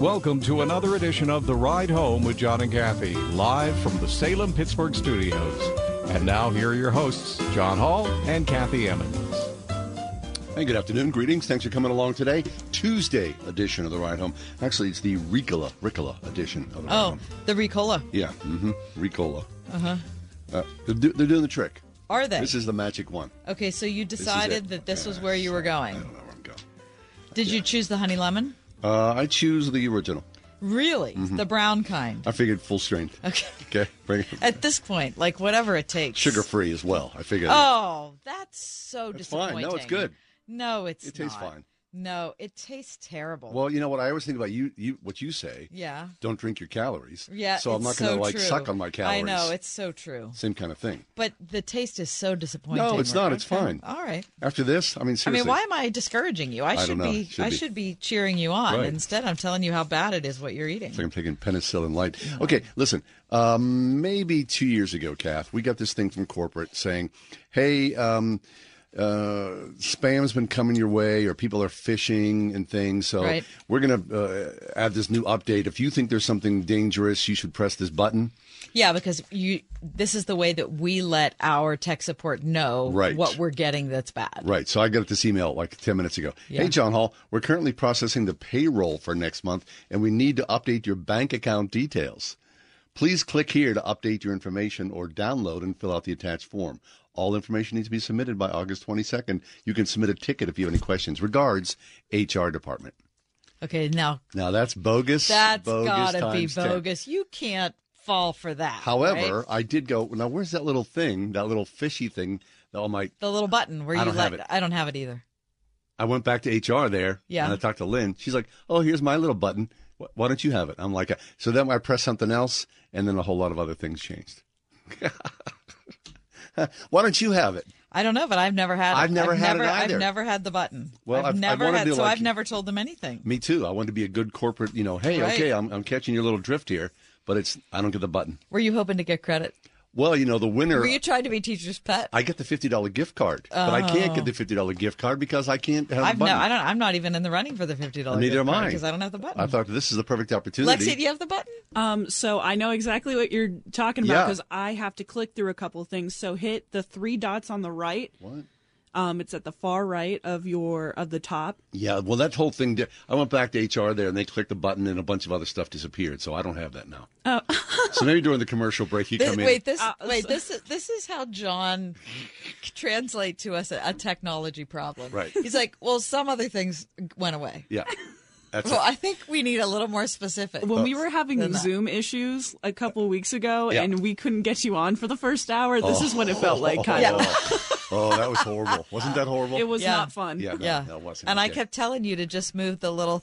Welcome to another edition of The Ride Home with John and Kathy, live from the Salem-Pittsburgh studios. And now here are your hosts, John Hall and Kathy Emmons. Hey, good afternoon. Greetings. Thanks for coming along today. Tuesday edition of The Ride Home. Actually, it's the Ricola edition of The Ride Home. Oh, the Ricola. Yeah, Ricola. They're doing the trick. Are they? This is the magic one. Okay, so you decided that this was where you were going. I don't know where I'm going. Did you choose the honey lemon? I choose the original. Really? Mm-hmm. The brown kind? I figured full strength. Okay. Bring it. At this point, like whatever it takes. Sugar-free as well, I figured. Oh, that's so disappointing. Fine. No, it's good. No, it's not. It tastes fine. No, it tastes terrible. Well, you know what? I always think about you what you say. Yeah. Don't drink your calories. Yeah, so I'm not going to suck on my calories. I know. It's so true. Same kind of thing. But the taste is so disappointing. No, it's not. It's fine. All right. After this, seriously. Why am I discouraging you? I should be cheering you on. Right. Instead, I'm telling you how bad it is what you're eating. It's like I'm taking penicillin light. No. Okay, listen. Maybe 2 years ago, Kath, we got this thing from corporate saying, hey, spam's been coming your way, or people are phishing and things. So we're going to add this new update. If you think there's something dangerous, you should press this button. Yeah, because this is the way that we let our tech support know what we're getting that's bad. Right. So I got this email like 10 minutes ago. Yeah. Hey, John Hall, we're currently processing the payroll for next month, and we need to update your bank account details. Please click here to update your information or download and fill out the attached form. All information needs to be submitted by August 22nd. You can submit a ticket if you have any questions. Regards, HR department. Okay, now that's bogus. That's got to be bogus. 10. You can't fall for that. However, I did go, now where's that little thing, that little fishy thing? The little button where you let it. I don't have it either. I went back to HR there, and I talked to Lynn. She's like, oh, here's my little button. Why don't you have it? I'm like, so then I pressed something else, and then a whole lot of other things changed. Why don't you have it? I don't know, but I've never had it. I've never had it either. I've never had the button. Well, I've never told them anything. Me too. I want to be a good corporate, hey, okay, I'm catching your little drift here, but I don't get the button. Were you hoping to get credit? Well, the winner. Were you trying to be teacher's pet? I get the $50 gift card, but I can't get the $50 gift card because I can't have the button. I'm not even in the running for the $50 gift card. Neither am I. Because I don't have the button. I thought this is the perfect opportunity. Lexi, do you have the button? So I know exactly what you're talking about because I have to click through a couple of things. So hit the three dots on the right. What? It's at the far right of the top. Yeah, well, that whole thing, I went back to HR there, and they clicked the button, and a bunch of other stuff disappeared, so I don't have that now. Oh. So maybe during the commercial break, you come in. This is how John translates to us a technology problem. Right. He's like, well, some other things went away. Yeah. I think we need a little more specific. When we were having Zoom issues a couple weeks ago, and we couldn't get you on for the first hour, this is what it felt like, kind of. Oh, that was horrible. Wasn't that horrible? It was not fun. Yeah, no, it wasn't. And okay. I kept telling you to just move the little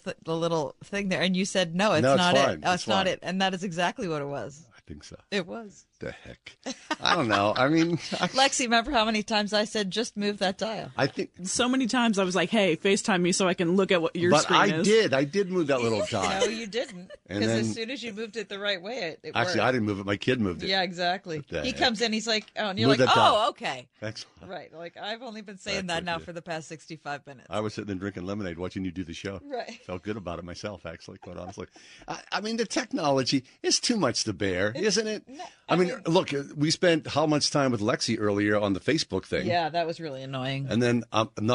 thing there, and you said, no, it's not fine. It's not it. And that is exactly what it was. I think so. It was. The heck? I don't know. Lexi, remember how many times I said, just move that dial? I think so many times I was like, hey, FaceTime me so I can look at what your screen is. But I did move that little dial. No, you didn't. Because as soon as you moved it the right way, it worked. Actually, I didn't move it. My kid moved it. Yeah, exactly. He comes in, he's like, oh, and you're move like, oh, okay. Excellent. Right. Like, I've only been saying that now for the past 65 minutes. I was sitting there drinking lemonade watching you do the show. Right. Felt good about it myself, actually, quite honestly. The technology is too much to bear, isn't it? No, look, we spent how much time with Lexi earlier on the Facebook thing. Yeah, that was really annoying. And then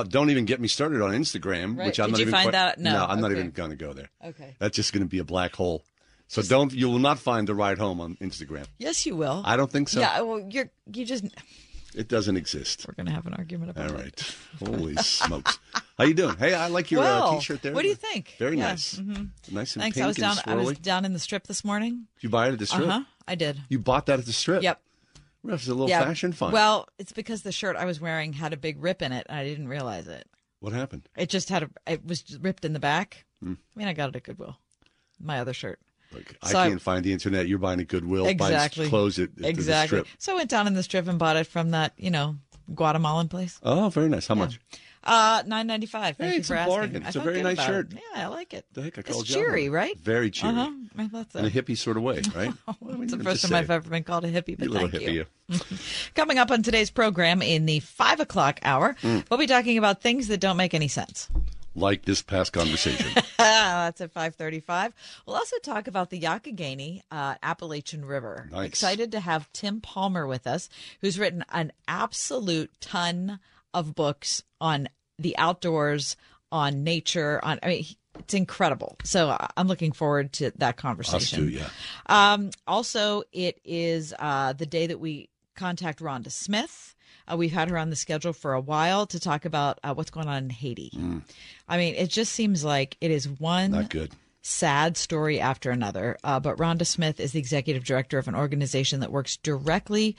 don't even get me started on Instagram, which I'm not even going to. Did you find that? No, I'm not even going to go there. Okay. That's just going to be a black hole. So you will not find the ride home on Instagram. Yes, you will. I don't think so. Yeah, well, it doesn't exist. We're going to have an argument about it. All right. Holy smokes. How you doing? Hey, I like your T-shirt there. What do you think? Very nice. Mm-hmm. Nice and pink and swirly. I was down in the Strip this morning. Did you buy it at the Strip? Uh-huh. I did. You bought that at the Strip? Yep. That's a little fashion fun. Well, it's because the shirt I was wearing had a big rip in it, and I didn't realize it. What happened? It just had it was ripped in the back. I mean, I got it at Goodwill. My other shirt. Like, so I can't find the internet. You're buying a Goodwill. Exactly. Buys clothes at exactly. The Strip. So I went down in the Strip and bought it from that, Guatemalan place. Oh, very nice. How much? $9.95. Thank you for asking. It's a very nice shirt. Yeah, I like it. The heck, I called you. It's cheery, right? Very cheery. Uh-huh. I thought so. In a hippie sort of way, right? It's the first time I've ever been called a hippie, but thank you. Coming up on today's program in the 5 o'clock hour, we'll be talking about things that don't make any sense. Like this past conversation. That's at 5:35. We'll also talk about the Youghiogheny Appalachian River. Nice. Excited to have Tim Palmer with us, who's written an absolute ton of books on the outdoors, on nature. It's incredible. So I'm looking forward to that conversation. Us too, yeah. Also, it is the day that we contact Rhonda Smith. We've had her on the schedule for a while to talk about what's going on in Haiti. I mean, it just seems like it is one sad story after another. But Rhonda Smith is the executive director of an organization that works directly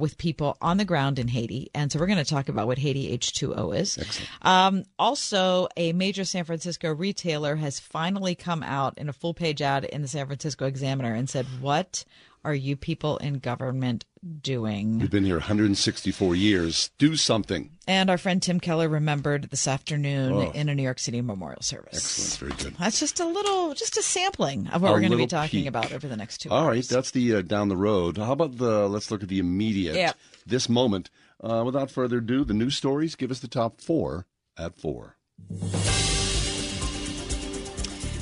with people on the ground in Haiti. And so we're going to talk about what Haiti H2O is. Excellent. Also, a major San Francisco retailer has finally come out in a full-page ad in the San Francisco Examiner and said, what are you people in government doing? We've been here 164 years. Do something. And our friend Tim Keller remembered this afternoon in a New York City memorial service. Excellent. Very good. That's just a sampling of what we're going to be talking about over the next 2 hours. All right. That's the down the road. How about let's look at the immediate, this moment. Without further ado, the news stories. Give us the top four at four.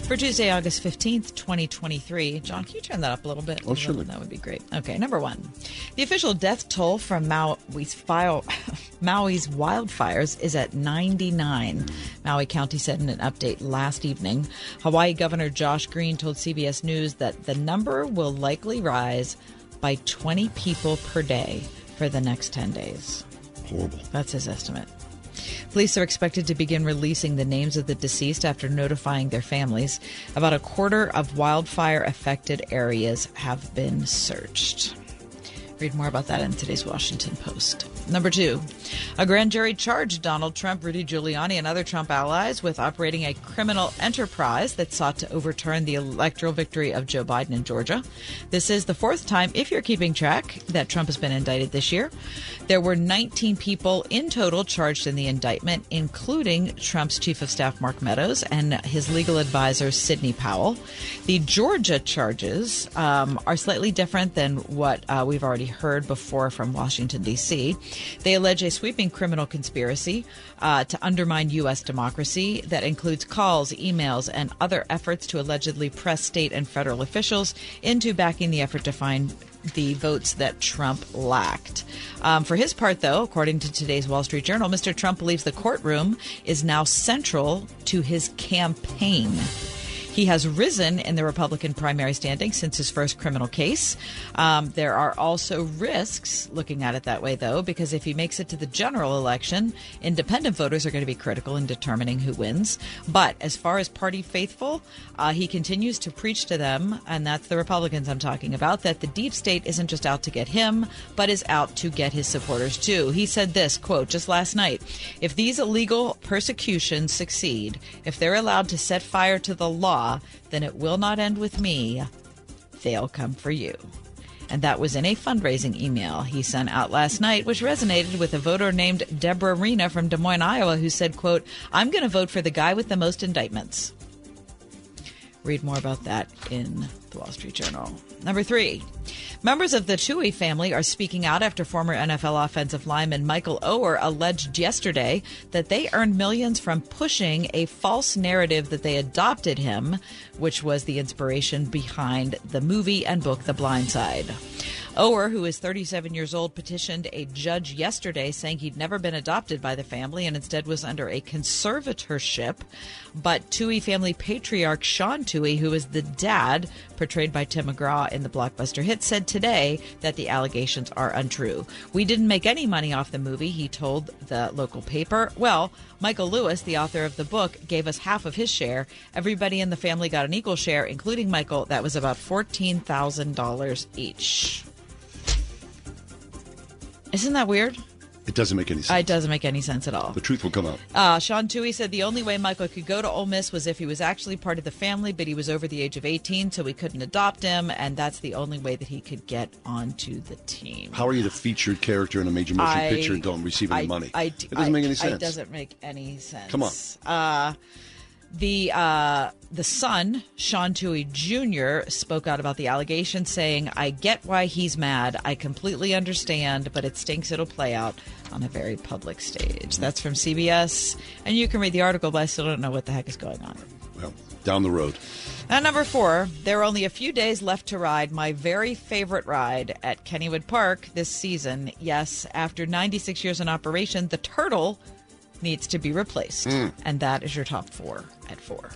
For Tuesday, August 15th, 2023. John, can you turn that up a little bit? Oh, surely. That would be great. Okay, number one. The official death toll from Maui's wildfires is at 99. Maui County said in an update last evening. Hawaii Governor Josh Green told CBS News that the number will likely rise by 20 people per day for the next 10 days. Horrible. That's his estimate. Police are expected to begin releasing the names of the deceased after notifying their families. About a quarter of wildfire-affected areas have been searched. Read more about that in today's Washington Post. Number two, a grand jury charged Donald Trump, Rudy Giuliani, and other Trump allies with operating a criminal enterprise that sought to overturn the electoral victory of Joe Biden in Georgia. This is the fourth time, if you're keeping track, that Trump has been indicted this year. There were 19 people in total charged in the indictment, including Trump's chief of staff, Mark Meadows, and his legal advisor, Sidney Powell. The Georgia charges are slightly different than what we've already heard before from Washington, D.C. They allege a sweeping criminal conspiracy to undermine U.S. democracy that includes calls, emails, and other efforts to allegedly press state and federal officials into backing the effort to find the votes that Trump lacked. For his part, though, according to today's Wall Street Journal, Mr. Trump believes the courtroom is now central to his campaign. He has risen in the Republican primary standing since his first criminal case. There are also risks looking at it that way, though, because if he makes it to the general election, independent voters are going to be critical in determining who wins. But as far as party faithful, he continues to preach to them, and that's the Republicans I'm talking about, that the deep state isn't just out to get him, but is out to get his supporters, too. He said this, quote, just last night, if these illegal persecutions succeed, if they're allowed to set fire to the law, then it will not end with me. They'll come for you. And that was in a fundraising email he sent out last night, which resonated with a voter named Deborah Rena from Des Moines, Iowa, who said, quote, I'm going to vote for the guy with the most indictments. Read more about that in the Wall Street Journal. Number three, members of the Tui family are speaking out after former NFL offensive lineman Michael Oher alleged yesterday that they earned millions from pushing a false narrative that they adopted him, which was the inspiration behind the movie and book The Blind Side. Oher, who is 37 years old, petitioned a judge yesterday saying he'd never been adopted by the family and instead was under a conservatorship. But Tui family patriarch Sean Tui, who is the dad portrayed by Tim McGraw in the blockbuster hit, said today that the allegations are untrue. We didn't make any money off the movie, he told the local paper. Well, Michael Lewis, the author of the book, gave us half of his share. Everybody in the family got an equal share, including Michael. That was about $14,000 each. Isn't that weird? It doesn't make any sense. It doesn't make any sense at all. The truth will come out. Sean Tuohy said the only way Michael could go to Ole Miss was if he was actually part of the family, but he was over the age of 18, so we couldn't adopt him, and that's the only way that he could get onto the team. How are you the featured character in a major motion picture and don't receive any money? It doesn't make any sense. It doesn't make any sense. Come on. The son, Sean Tuohy Jr., spoke out about the allegation, saying, "I get why he's mad. I completely understand, but it stinks it'll play out on a very public stage." That's from CBS. And you can read the article, but I still don't know what the heck is going on. Well, down the road. At number 4, there are only a few days left to ride my very favorite ride at Kennywood Park this season. Yes, after 96 years in operation, the turtle needs to be replaced. And that is your top 4 at 4.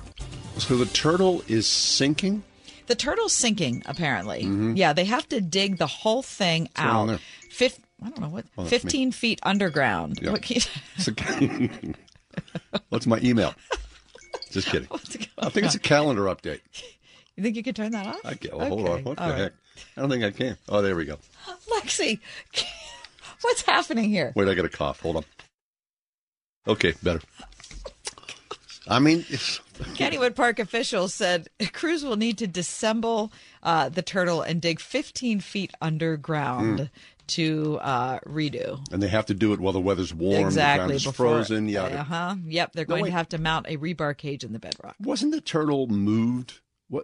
So the turtle is sinking? The turtle's sinking, apparently. Mm-hmm. Yeah, they have to dig the whole thing out. 15 feet underground. Yep. What's my email? Just kidding. I think it's a calendar update. You think you could turn that off? Hold on. What the heck? I don't think I can. Oh, there we go. Lexi, what's happening here? Wait, I got a cough. Hold on. Okay, better. I mean, Kennywood Park officials said crews will need to disassemble the turtle and dig 15 feet underground to redo. And they have to do it while the weather's warm, exactly, the ground is frozen. Yep, they're going to have to mount a rebar cage in the bedrock. Wasn't the turtle moved?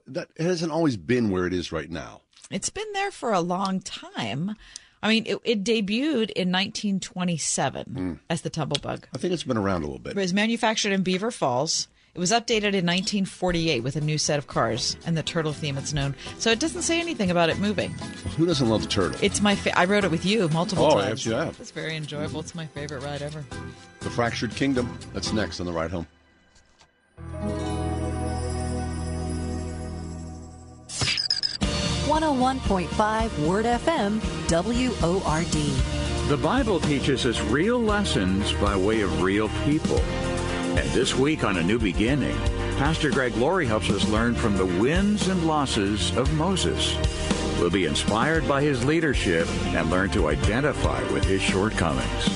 That hasn't always been where it is right now. It's been there for a long time. I mean, it debuted in 1927 as the tumblebug. I think it's been around a little bit. It was manufactured in Beaver Falls. It was updated in 1948 with a new set of cars and the turtle theme it's known. So it doesn't say anything about it moving. Well, who doesn't love the turtle? It's my I rode it with you multiple times. Oh, yes, you have. It's very enjoyable. It's my favorite ride ever. The Fractured Kingdom. That's next on the ride home. Mm-hmm. 101.5 Word FM, WORD. The Bible teaches us real lessons by way of real people. And this week on A New Beginning, Pastor Greg Laurie helps us learn from the wins and losses of Moses. We'll be inspired by his leadership and learn to identify with his shortcomings.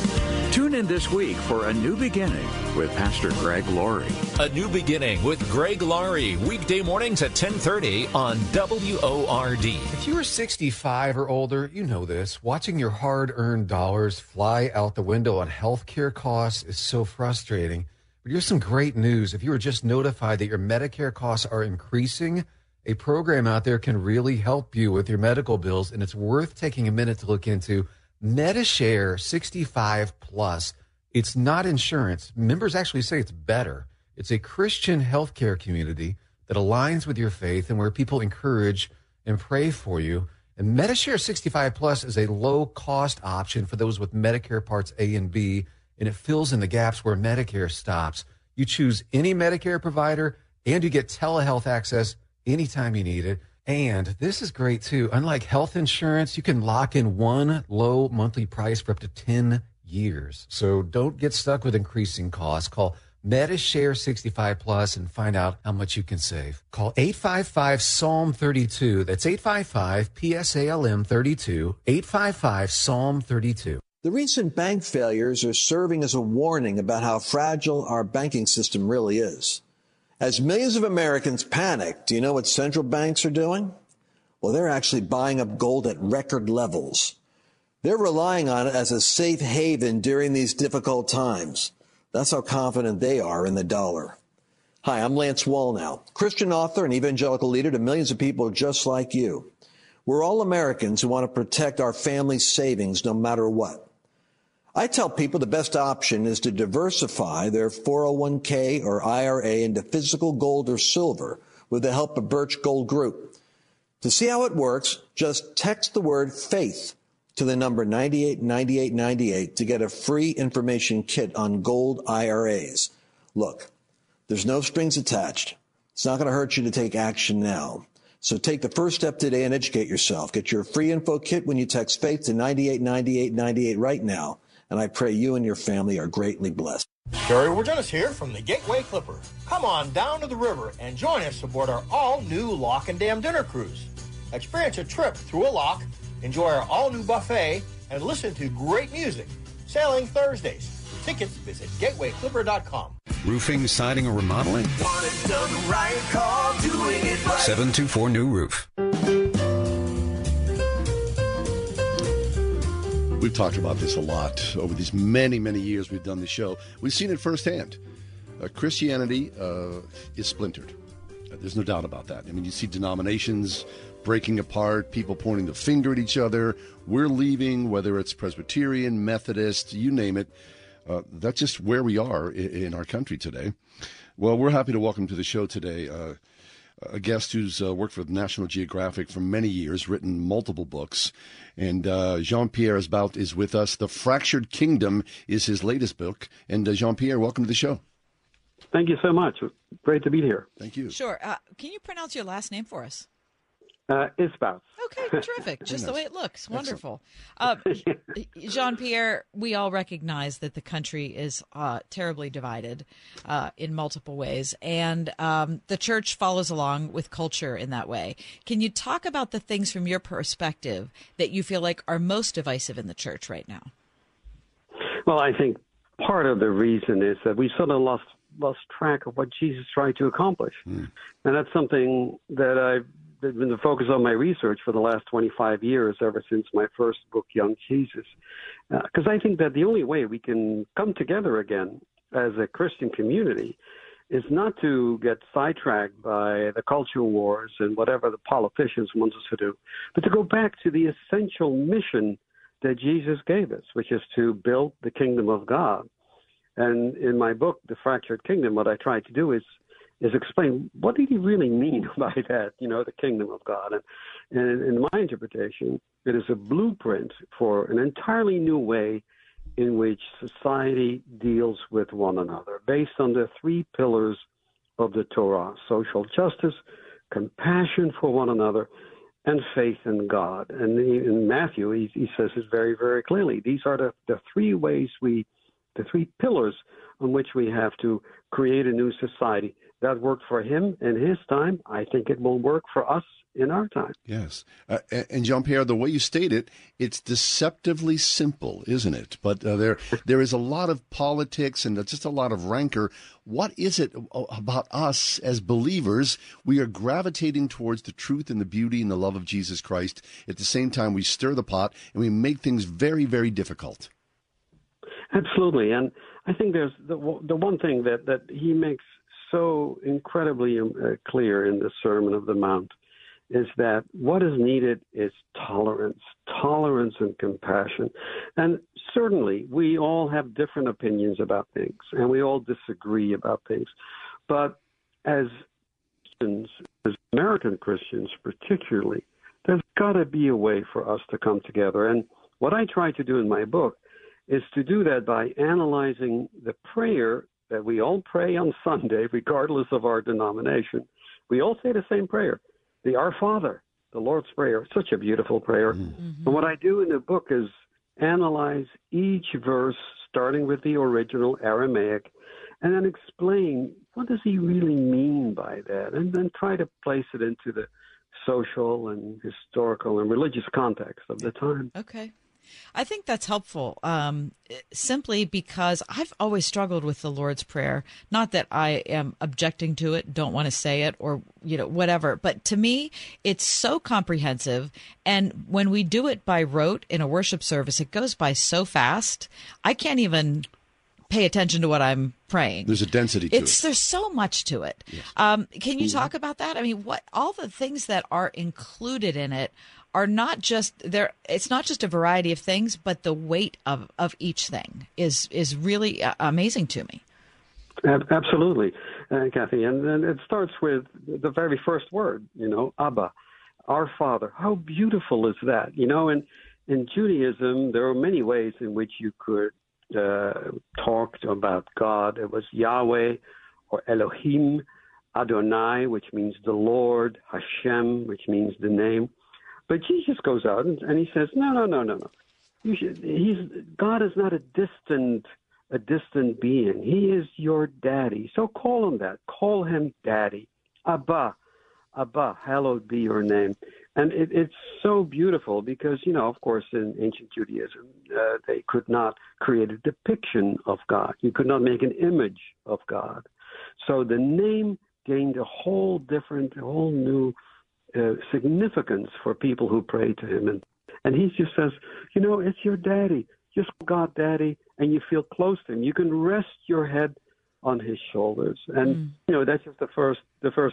Tune in this week for A New Beginning with Pastor Greg Laurie. A New Beginning with Greg Laurie, weekday mornings at 10:30 on WORD. If you are 65 or older, you know this. Watching your hard-earned dollars fly out the window on health care costs is so frustrating. But here's some great news. If you were just notified that your Medicare costs are increasing, a program out there can really help you with your medical bills, and it's worth taking a minute to look into. MediShare 65 Plus. It's not insurance. Members actually say it's better. It's a Christian healthcare community that aligns with your faith and where people encourage and pray for you. And MediShare 65 Plus is a low-cost option for those with Medicare Parts A and B, and it fills in the gaps where Medicare stops. You choose any Medicare provider, and you get telehealth access anytime you need it. And this is great, too. Unlike health insurance, you can lock in one low monthly price for up to 10 years. So don't get stuck with increasing costs. Call MediShare 65 Plus and find out how much you can save. Call 855-SALM-32. That's 855-PSALM-32, 855-SALM-32. The recent bank failures are serving as a warning about how fragile our banking system really is. As millions of Americans panic, do you know what central banks are doing? Well, they're actually buying up gold at record levels. They're relying on it as a safe haven during these difficult times. That's how confident they are in the dollar. Hi, I'm Lance Wallnow, Christian author and evangelical leader to millions of people just like you. We're all Americans who want to protect our family's savings no matter what. I tell people the best option is to diversify their 401k or IRA into physical gold or silver with the help of Birch Gold Group. To see how it works, just text the word FAITH to the number 989898 to get a free information kit on gold IRAs. Look, there's no strings attached. It's not going to hurt you to take action now. So take the first step today and educate yourself. Get your free info kit when you text FAITH to 989898 right now. And I pray you and your family are greatly blessed. Jerry, we're just here from the Gateway Clipper. Come on down to the river and join us aboard our all-new Lock and Dam Dinner Cruise. Experience a trip through a lock Enjoy our all-new buffet and listen to great music. Sailing Thursdays. For tickets, visit GatewayClipper.com. Roofing, siding, or remodeling? Want it done right, call Doing It Right. 724 New Roof. We've talked about this a lot over these many, many years we've done the show. We've seen it firsthand. Christianity is splintered. There's no doubt about that. I mean, you see denominations breaking apart, people pointing the finger at each other. We're leaving, whether it's Presbyterian, Methodist, you name it. That's just where we are in our country today. Well, we're happy to welcome to the show today a guest who's worked for National Geographic for many years, written multiple books. And Jean-Pierre Isbouts is with us. The Fractured Kingdom is his latest book. And Jean-Pierre, welcome to the show. Thank you so much. Great to be here. Thank you. Sure. Can you pronounce your last name for us? Isbouts. Okay, terrific. Just the way it looks. Wonderful. Jean-Pierre, we all recognize that the country is terribly divided in multiple ways, and the church follows along with culture in that way. Can you talk about the things from your perspective that you feel like are most divisive in the church right now? Well, I think part of the reason is that we sort of lost track of what Jesus tried to accomplish. And that's something that I've been the focus of my research for the last 25 years, ever since my first book, Young Jesus, because I think that the only way we can come together again as a Christian community is not to get sidetracked by the culture wars and whatever the politicians want us to do, but to go back to the essential mission that Jesus gave us, which is to build the kingdom of God. And in my book, The Fractured Kingdom, what I try to do is explain what did he really mean by that, you know, the kingdom of God. And in my interpretation, it is a blueprint for an entirely new way in which society deals with one another, based on the three pillars of the Torah: social justice, compassion for one another, and faith in God. And in Matthew, he says it very, very clearly. These are the three ways the three pillars on which we have to create a new society. That worked for him in his time. I think it will work for us in our time. Yes. And Jean-Pierre, the way you state it, it's deceptively simple, isn't it? But there is a lot of politics and just a lot of rancor. What is it about us as believers? We are gravitating towards the truth and the beauty and the love of Jesus Christ. At the same time, we stir the pot and we make things very, very difficult. Absolutely. And I think there's the one thing that he makes so incredibly clear in the Sermon of the Mount is that what is needed is tolerance and compassion. And certainly we all have different opinions about things and we all disagree about things. But as Christians, as American Christians particularly, there's got to be a way for us to come together. And what I try to do in my book is to do that by analyzing the prayer that we all pray on Sunday, regardless of our denomination. We all say the same prayer, the Our Father, the Lord's Prayer, such a beautiful prayer. Mm-hmm. And what I do in the book is analyze each verse, starting with the original Aramaic, and then explain what does he really mean by that, and then try to place it into the social and historical and religious context of the time. Okay. I think that's helpful, simply because I've always struggled with the Lord's Prayer. Not that I am objecting to it, don't want to say it, or whatever. But to me, it's so comprehensive. And when we do it by rote in a worship service, it goes by so fast. I can't even pay attention to what I'm praying. There's a density to it. There's so much to it. Yes. Can you talk about that? I mean, what all the things that are included in it are not just there. It's not just a variety of things, but the weight of each thing is really amazing to me. Absolutely, Kathy. And it starts with the very first word, Abba, our Father. How beautiful is that? And in Judaism, there are many ways in which you could talk about God. It was Yahweh or Elohim, Adonai, which means the Lord, Hashem, which means the name. But Jesus goes out and he says, no. God is not a distant being. He is your daddy. So call him that. Call him daddy. Abba, hallowed be your name. And it's so beautiful because, you know, of course, in ancient Judaism, they could not create a depiction of God. You could not make an image of God. So the name gained a whole different, a whole new significance for people who pray to him. And he just says, you know, it's your daddy. Just call God daddy, and you feel close to him. You can rest your head on his shoulders. And, you know, that's just the first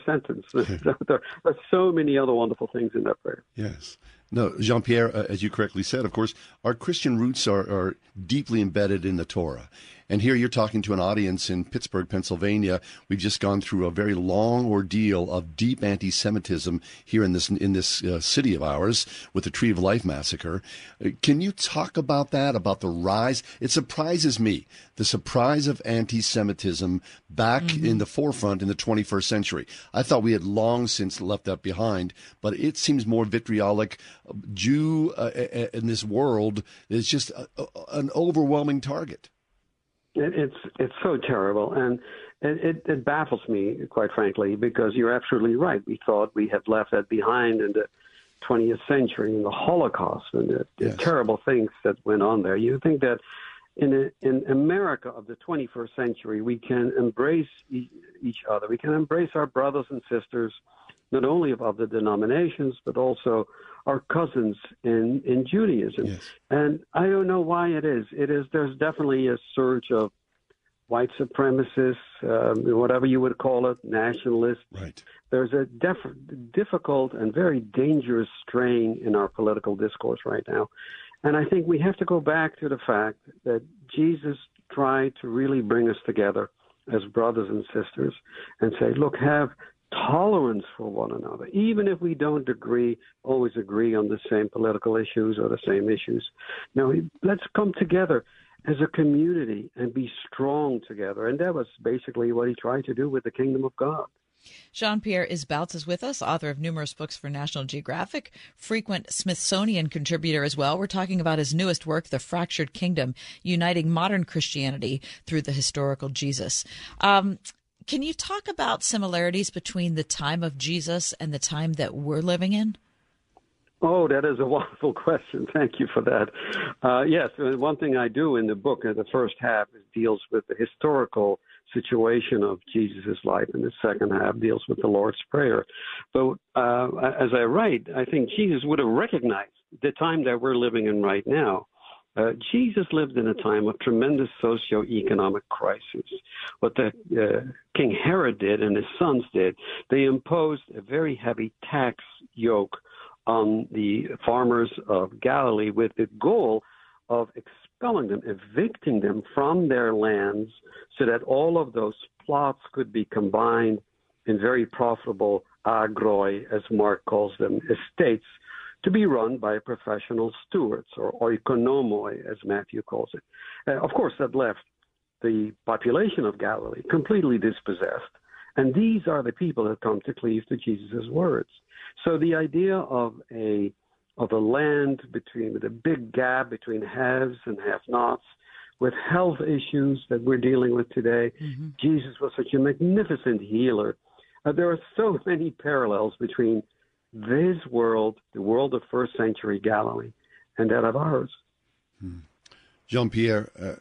sentence. There are so many other wonderful things in that prayer. Yes. No, Jean-Pierre, as you correctly said, of course, our Christian roots are deeply embedded in the Torah. And here you're talking to an audience in Pittsburgh, Pennsylvania. We've just gone through a very long ordeal of deep anti-Semitism here in this city of ours with the Tree of Life massacre. Can you talk about that, about the rise? It surprises me, the surprise of anti-Semitism back in the forefront in the 21st century. I thought we had long since left that behind, but it seems more vitriolic. Jew in this world is just an overwhelming target. It's so terrible, and it baffles me, quite frankly, because you're absolutely right. We thought we had left that behind in the 20th century, in the Holocaust, and the terrible things that went on there. You think that in America of the 21st century, we can embrace each other. We can embrace our brothers and sisters, not only of other denominations, but also our cousins in Judaism. Yes. And I don't know why it is. There's definitely a surge of white supremacists, whatever you would call it, nationalists. Right. There's a difficult and very dangerous strain in our political discourse right now. And I think we have to go back to the fact that Jesus tried to really bring us together as brothers and sisters and say, look, have tolerance for one another, even if we don't always agree on the same political issues or the same issues. Now, let's come together as a community and be strong together. And that was basically what he tried to do with the kingdom of God. Jean-Pierre Isbouts is with us, author of numerous books for National Geographic, frequent Smithsonian contributor as well. We're talking about his newest work, The Fractured Kingdom, Uniting Modern Christianity Through the Historical Jesus. Can you talk about similarities between the time of Jesus and the time that we're living in? Oh, that is a wonderful question. Thank you for that. Yes, one thing I do in the book, in the first half, deals with the historical situation of Jesus' life, and the second half deals with the Lord's Prayer. But as I write, I think Jesus would have recognized the time that we're living in right now. Jesus lived in a time of tremendous socioeconomic crisis. What King Herod did and his sons did, they imposed a very heavy tax yoke on the farmers of Galilee with the goal of expelling them, evicting them from their lands so that all of those plots could be combined in very profitable agroi, as Mark calls them, estates, to be run by professional stewards, or oikonomoi, as Matthew calls it. Of course, that left the population of Galilee completely dispossessed, and these are the people that come to cleave to Jesus' words. So the idea of a land with a big gap between haves and have-nots, with health issues that we're dealing with today, Jesus was such a magnificent healer. There are so many parallels between this world, the world of first century Galilee, and that of ours. Jean-Pierre,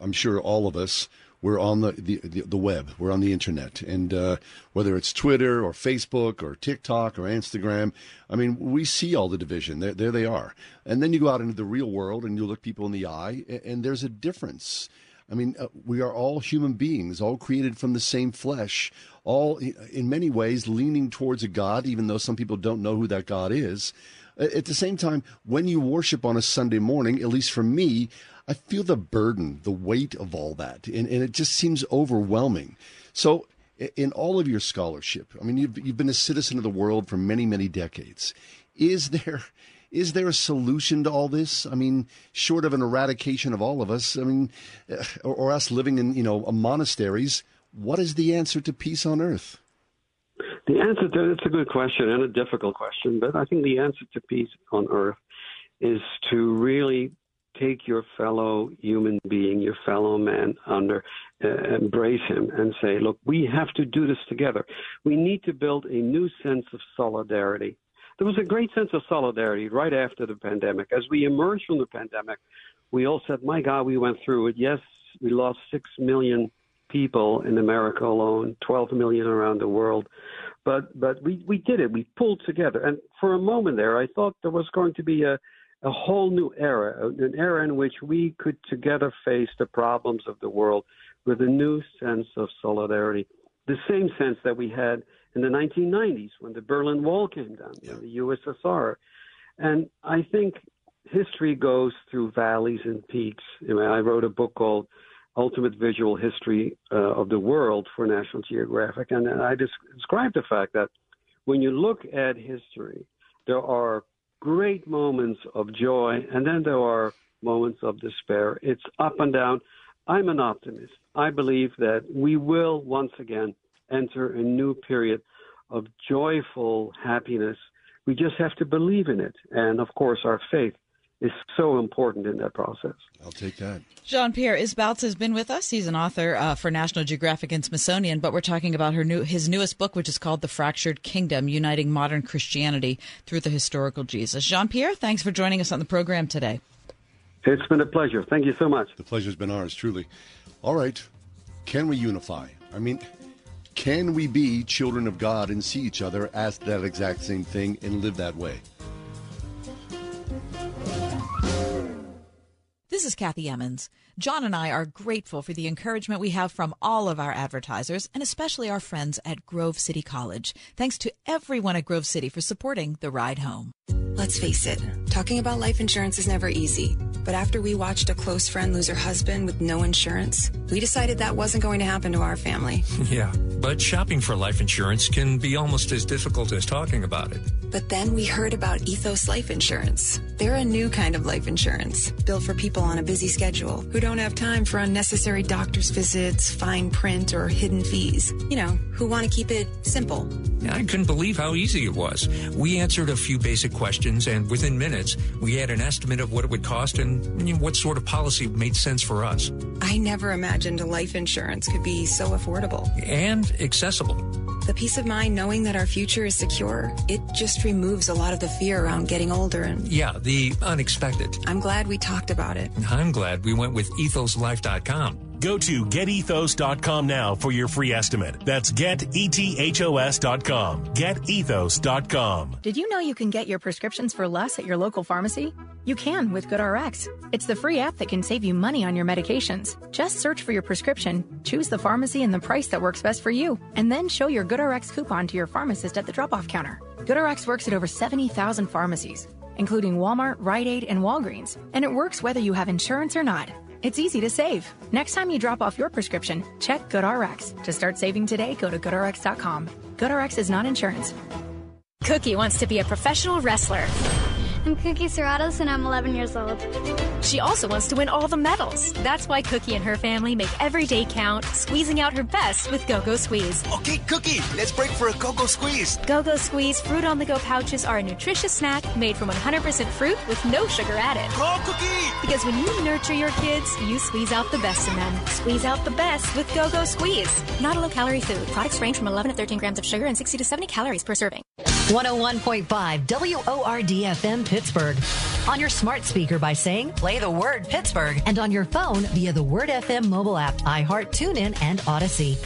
I'm sure all of us, we're on the web, we're on the internet, and whether it's Twitter or Facebook or TikTok or Instagram, I mean, we see all the division. There they are. And then you go out into the real world and you look people in the eye, and there's a difference. I mean, we are all human beings, all created from the same flesh, all in many ways leaning towards a God, even though some people don't know who that God is. At the same time, when you worship on a Sunday morning, at least for me, I feel the burden, the weight of all that, and it just seems overwhelming. So in all of your scholarship, I mean, you've been a citizen of the world for many, many decades. Is there a solution to all this? I mean, short of an eradication of all of us, I mean, or us living in, monasteries, what is the answer to peace on earth? The answer to it's a good question and a difficult question, but I think the answer to peace on earth is to really take your fellow human being, your fellow man embrace him and say, look, we have to do this together. We need to build a new sense of solidarity. There was a great sense of solidarity right after the pandemic. As we emerged from the pandemic, we all said, my God, we went through it. Yes, we lost 6 million people in America alone, 12 million around the world. But we did it. We pulled together. And for a moment there, I thought there was going to be a whole new era, an era in which we could together face the problems of the world with a new sense of solidarity, the same sense that we had in the 1990s when the Berlin Wall came down, yeah, the USSR. And I think history goes through valleys and peaks. I wrote a book called Ultimate Visual History of the World for National Geographic, and I described the fact that when you look at history, there are great moments of joy, and then there are moments of despair. It's up and down. I'm an optimist. I believe that we will once again enter a new period of joyful happiness. We just have to believe in it. And, of course, our faith is so important in that process. I'll take that. Jean-Pierre Isbouts has been with us. He's an author for National Geographic and Smithsonian, but we're talking about his newest book, which is called The Fractured Kingdom, Uniting Modern Christianity Through the Historical Jesus. Jean-Pierre, thanks for joining us on the program today. It's been a pleasure. Thank you so much. The pleasure's been ours, truly. All right. Can we unify? I mean, can we be children of God and see each other as that exact same thing and live that way? This is Kathy Emmons. John and I are grateful for the encouragement we have from all of our advertisers and especially our friends at Grove City College. Thanks to everyone at Grove City for supporting The Ride Home. Let's face it, talking about life insurance is never easy. But after we watched a close friend lose her husband with no insurance, we decided that wasn't going to happen to our family. Yeah, but shopping for life insurance can be almost as difficult as talking about it. But then we heard about Ethos Life Insurance. They're a new kind of life insurance, built for people on a busy schedule who don't have time for unnecessary doctor's visits, fine print, or hidden fees. You know, who want to keep it simple. I couldn't believe how easy it was. We answered a few basic questions, and within minutes, we had an estimate of what it would cost and what sort of policy made sense for us. I never imagined life insurance could be so affordable. And accessible. The peace of mind knowing that our future is secure, it just removes a lot of the fear around getting older and... yeah, the unexpected. I'm glad we talked about it. I'm glad we went with ethoslife.com. Go to getethos.com now for your free estimate. That's getethos.com. Getethos.com. Did you know you can get your prescriptions for less at your local pharmacy? You can with GoodRx. It's the free app that can save you money on your medications. Just search for your prescription, choose the pharmacy and the price that works best for you, and then show your GoodRx coupon to your pharmacist at the drop-off counter. GoodRx works at over 70,000 pharmacies, including Walmart, Rite Aid, and Walgreens, and it works whether you have insurance or not. It's easy to save. Next time you drop off your prescription, check GoodRx. To start saving today, go to GoodRx.com. GoodRx is not insurance. Cookie wants to be a professional wrestler. I'm Cookie Serratos, and I'm 11 years old. She also wants to win all the medals. That's why Cookie and her family make every day count, squeezing out her best with Go-Go Squeeze. Okay, Cookie, let's break for a Go-Go Squeeze. Go-Go Squeeze Fruit on the Go pouches are a nutritious snack made from 100% fruit with no sugar added. Go, Cookie! Because when you nurture your kids, you squeeze out the best in them. Squeeze out the best with Go-Go Squeeze. Not a low-calorie food. Products range from 11 to 13 grams of sugar and 60 to 70 calories per serving. 101.5 WORD-FM Pittsburgh. On your smart speaker by saying, play the word Pittsburgh. And on your phone via the Word FM mobile app, iHeart, TuneIn, and Odyssey.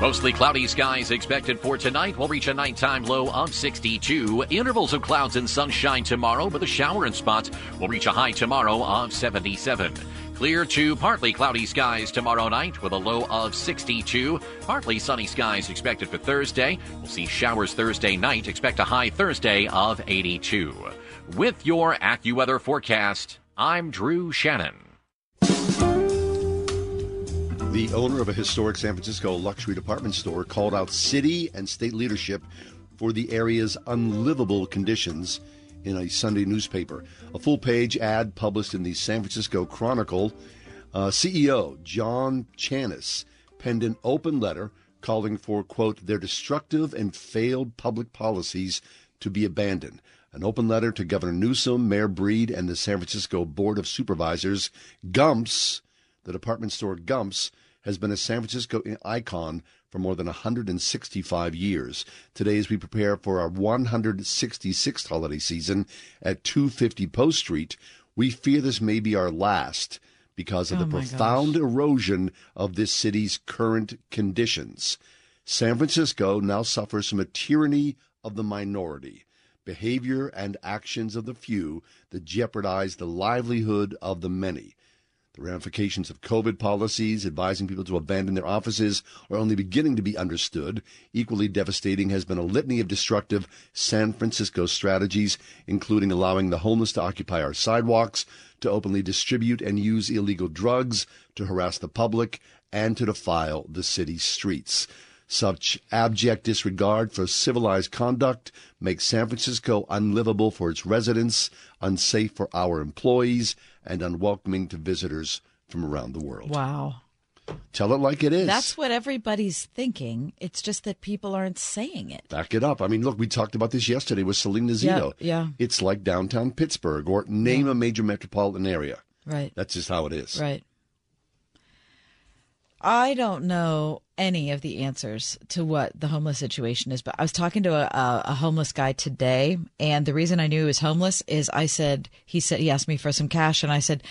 Mostly cloudy skies expected for tonight. We'll reach a nighttime low of 62. Intervals of clouds and sunshine tomorrow, but a shower in spots. Will reach a high tomorrow of 77. Clear to partly cloudy skies tomorrow night with a low of 62. Partly sunny skies expected for Thursday. We'll see showers Thursday night. Expect a high Thursday of 82. With your AccuWeather forecast, I'm Drew Shannon. The owner of a historic San Francisco luxury department store called out city and state leadership for the area's unlivable conditions in a Sunday newspaper. A full-page ad published in the San Francisco Chronicle, CEO John Chanis penned an open letter calling for, quote, their destructive and failed public policies to be abandoned. An open letter to Governor Newsom, Mayor Breed, and the San Francisco Board of Supervisors. Gumps, the department store Gumps, has been a San Francisco icon for more than 165 years. Today, as we prepare for our 166th holiday season at 250 Post Street, we fear this may be our last because of the profound erosion of this city's current conditions. San Francisco now suffers from a tyranny of the minority, behavior and actions of the few that jeopardize the livelihood of the many. The ramifications of COVID policies, advising people to abandon their offices, are only beginning to be understood. Equally devastating has been a litany of destructive San Francisco strategies, including allowing the homeless to occupy our sidewalks, to openly distribute and use illegal drugs, to harass the public, and to defile the city's streets. Such abject disregard for civilized conduct makes San Francisco unlivable for its residents, unsafe for our employees, and unwelcoming to visitors from around the world. Wow. Tell it like it is. That's what everybody's thinking. It's just that people aren't saying it. Back it up. I mean, look, we talked about this yesterday with Selena Zito. Yeah. It's like downtown Pittsburgh, or name a major metropolitan area. Right. That's just how it is. Right. I don't know any of the answers to what the homeless situation is, but I was talking to a homeless guy today, and the reason I knew he was homeless is he asked me for some cash, and I said,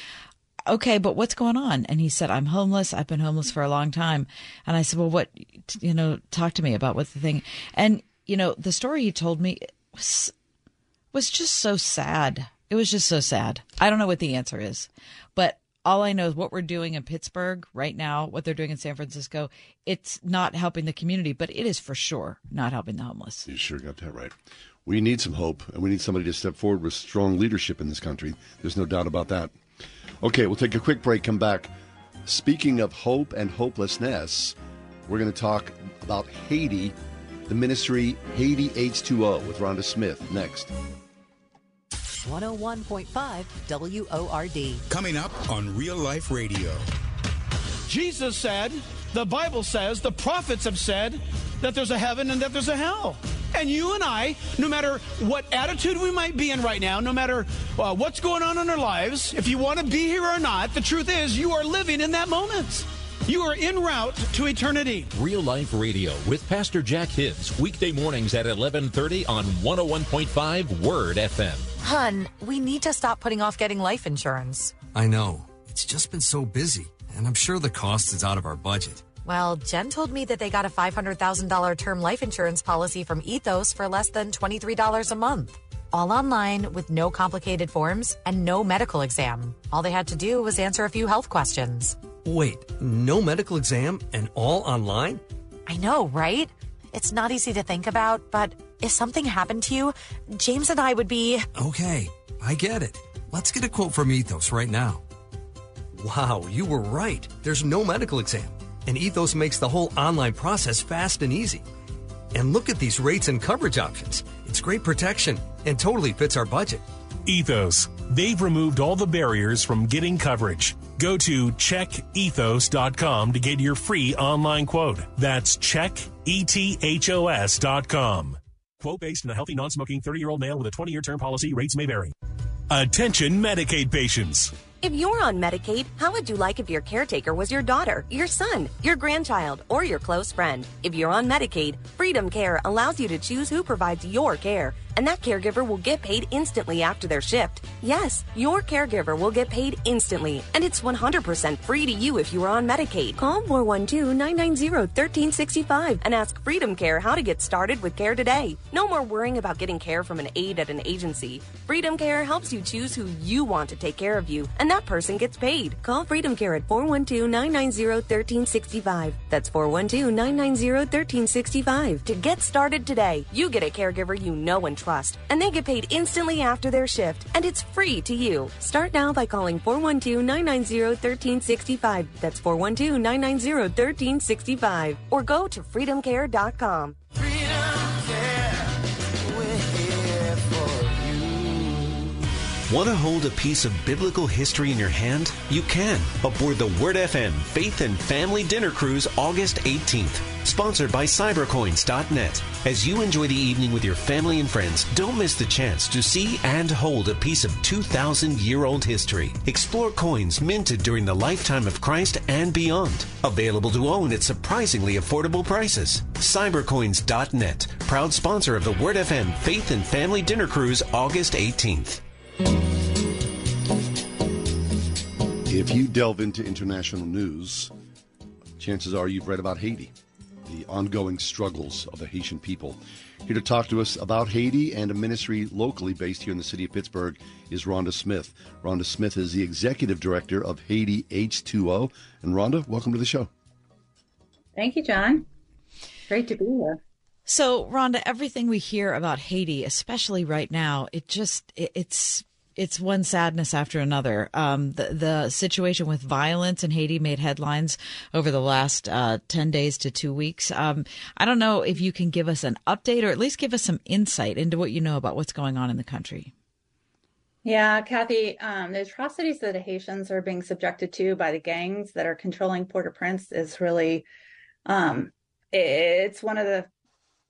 okay, but what's going on? And he said, I'm homeless. I've been homeless for a long time. And I said, well, what, talk to me about what's the thing. And, the story he told me was just so sad. It was just so sad. I don't know what the answer is, but all I know is what we're doing in Pittsburgh right now, what they're doing in San Francisco, it's not helping the community, but it is for sure not helping the homeless. You sure got that right. We need some hope, and we need somebody to step forward with strong leadership in this country. There's no doubt about that. Okay, we'll take a quick break, come back. Speaking of hope and hopelessness, we're going to talk about Haiti, the ministry Haiti H2O with Rhonda Smith next. 101.5 WORD. Coming up on Real Life Radio. Jesus said, the Bible says, the prophets have said that there's a heaven and that there's a hell. And you and I, no matter what attitude we might be in right now, no matter what's going on in our lives, if you want to be here or not, the truth is you are living in that moment. You are en route to eternity. Real Life Radio with Pastor Jack Hibbs, weekday mornings at 11:30 on 101.5 Word FM. Hun, we need to stop putting off getting life insurance. I know. It's just been so busy, and I'm sure the cost is out of our budget. Well, Jen told me that they got a $500,000 term life insurance policy from Ethos for less than $23 a month. All online with no complicated forms and no medical exam. All they had to do was answer a few health questions. Wait, no medical exam and all online? I know, right? It's not easy to think about, but if something happened to you, James and I would be... Okay, I get it. Let's get a quote from Ethos right now. Wow, you were right. There's no medical exam, and Ethos makes the whole online process fast and easy. And look at these rates and coverage options. It's great protection and totally fits our budget. Ethos. They've removed all the barriers from getting coverage. Go to checkethos.com to get your free online quote. That's checkethos.com. Quote based on a healthy, non-smoking 30-year-old male with a 20-year term policy. Rates may vary. Attention Medicaid patients. If you're on Medicaid, how would you like if your caretaker was your daughter, your son, your grandchild, or your close friend? If you're on Medicaid, Freedom Care allows you to choose who provides your care, and that caregiver will get paid instantly after their shift. Yes, your caregiver will get paid instantly, and it's 100% free to you if you are on Medicaid. Call 412-990-1365 and ask Freedom Care how to get started with care today. No more worrying about getting care from an aide at an agency. Freedom Care helps you choose who you want to take care of you, and that person gets paid. Call Freedom Care at 412-990-1365. That's 412-990-1365. To get started today, you get a caregiver you know and trust, and they get paid instantly after their shift, and it's free to you. Start now by calling 412-990-1365. That's 412-990-1365. Or go to freedomcare.com. Freedom Care, we're here for you. Want to hold a piece of biblical history in your hand? You can aboard the Word FM Faith and Family Dinner Cruise August 18th, sponsored by cybercoins.net. As you enjoy the evening with your family and friends, don't miss the chance to see and hold a piece of 2,000-year-old history. Explore coins minted during the lifetime of Christ and beyond. Available to own at surprisingly affordable prices. Cybercoins.net, proud sponsor of the Word FM Faith and Family Dinner Cruise August 18th. If you delve into international news, chances are you've read about Haiti, the ongoing struggles of the Haitian people. Here to talk to us about Haiti and a ministry locally based here in the city of Pittsburgh is Rhonda Smith. Rhonda Smith is the executive director of Haiti H2O. And Rhonda, welcome to the show. Thank you, John. Great to be here. So, Rhonda, everything we hear about Haiti, especially right now, it's one sadness after another. The situation with violence in Haiti made headlines over the last 10 days to 2 weeks. I don't know if you can give us an update or at least give us some insight into what you know about what's going on in the country. Yeah, Kathy, the atrocities that the Haitians are being subjected to by the gangs that are controlling Port-au-Prince is really, it's one of the,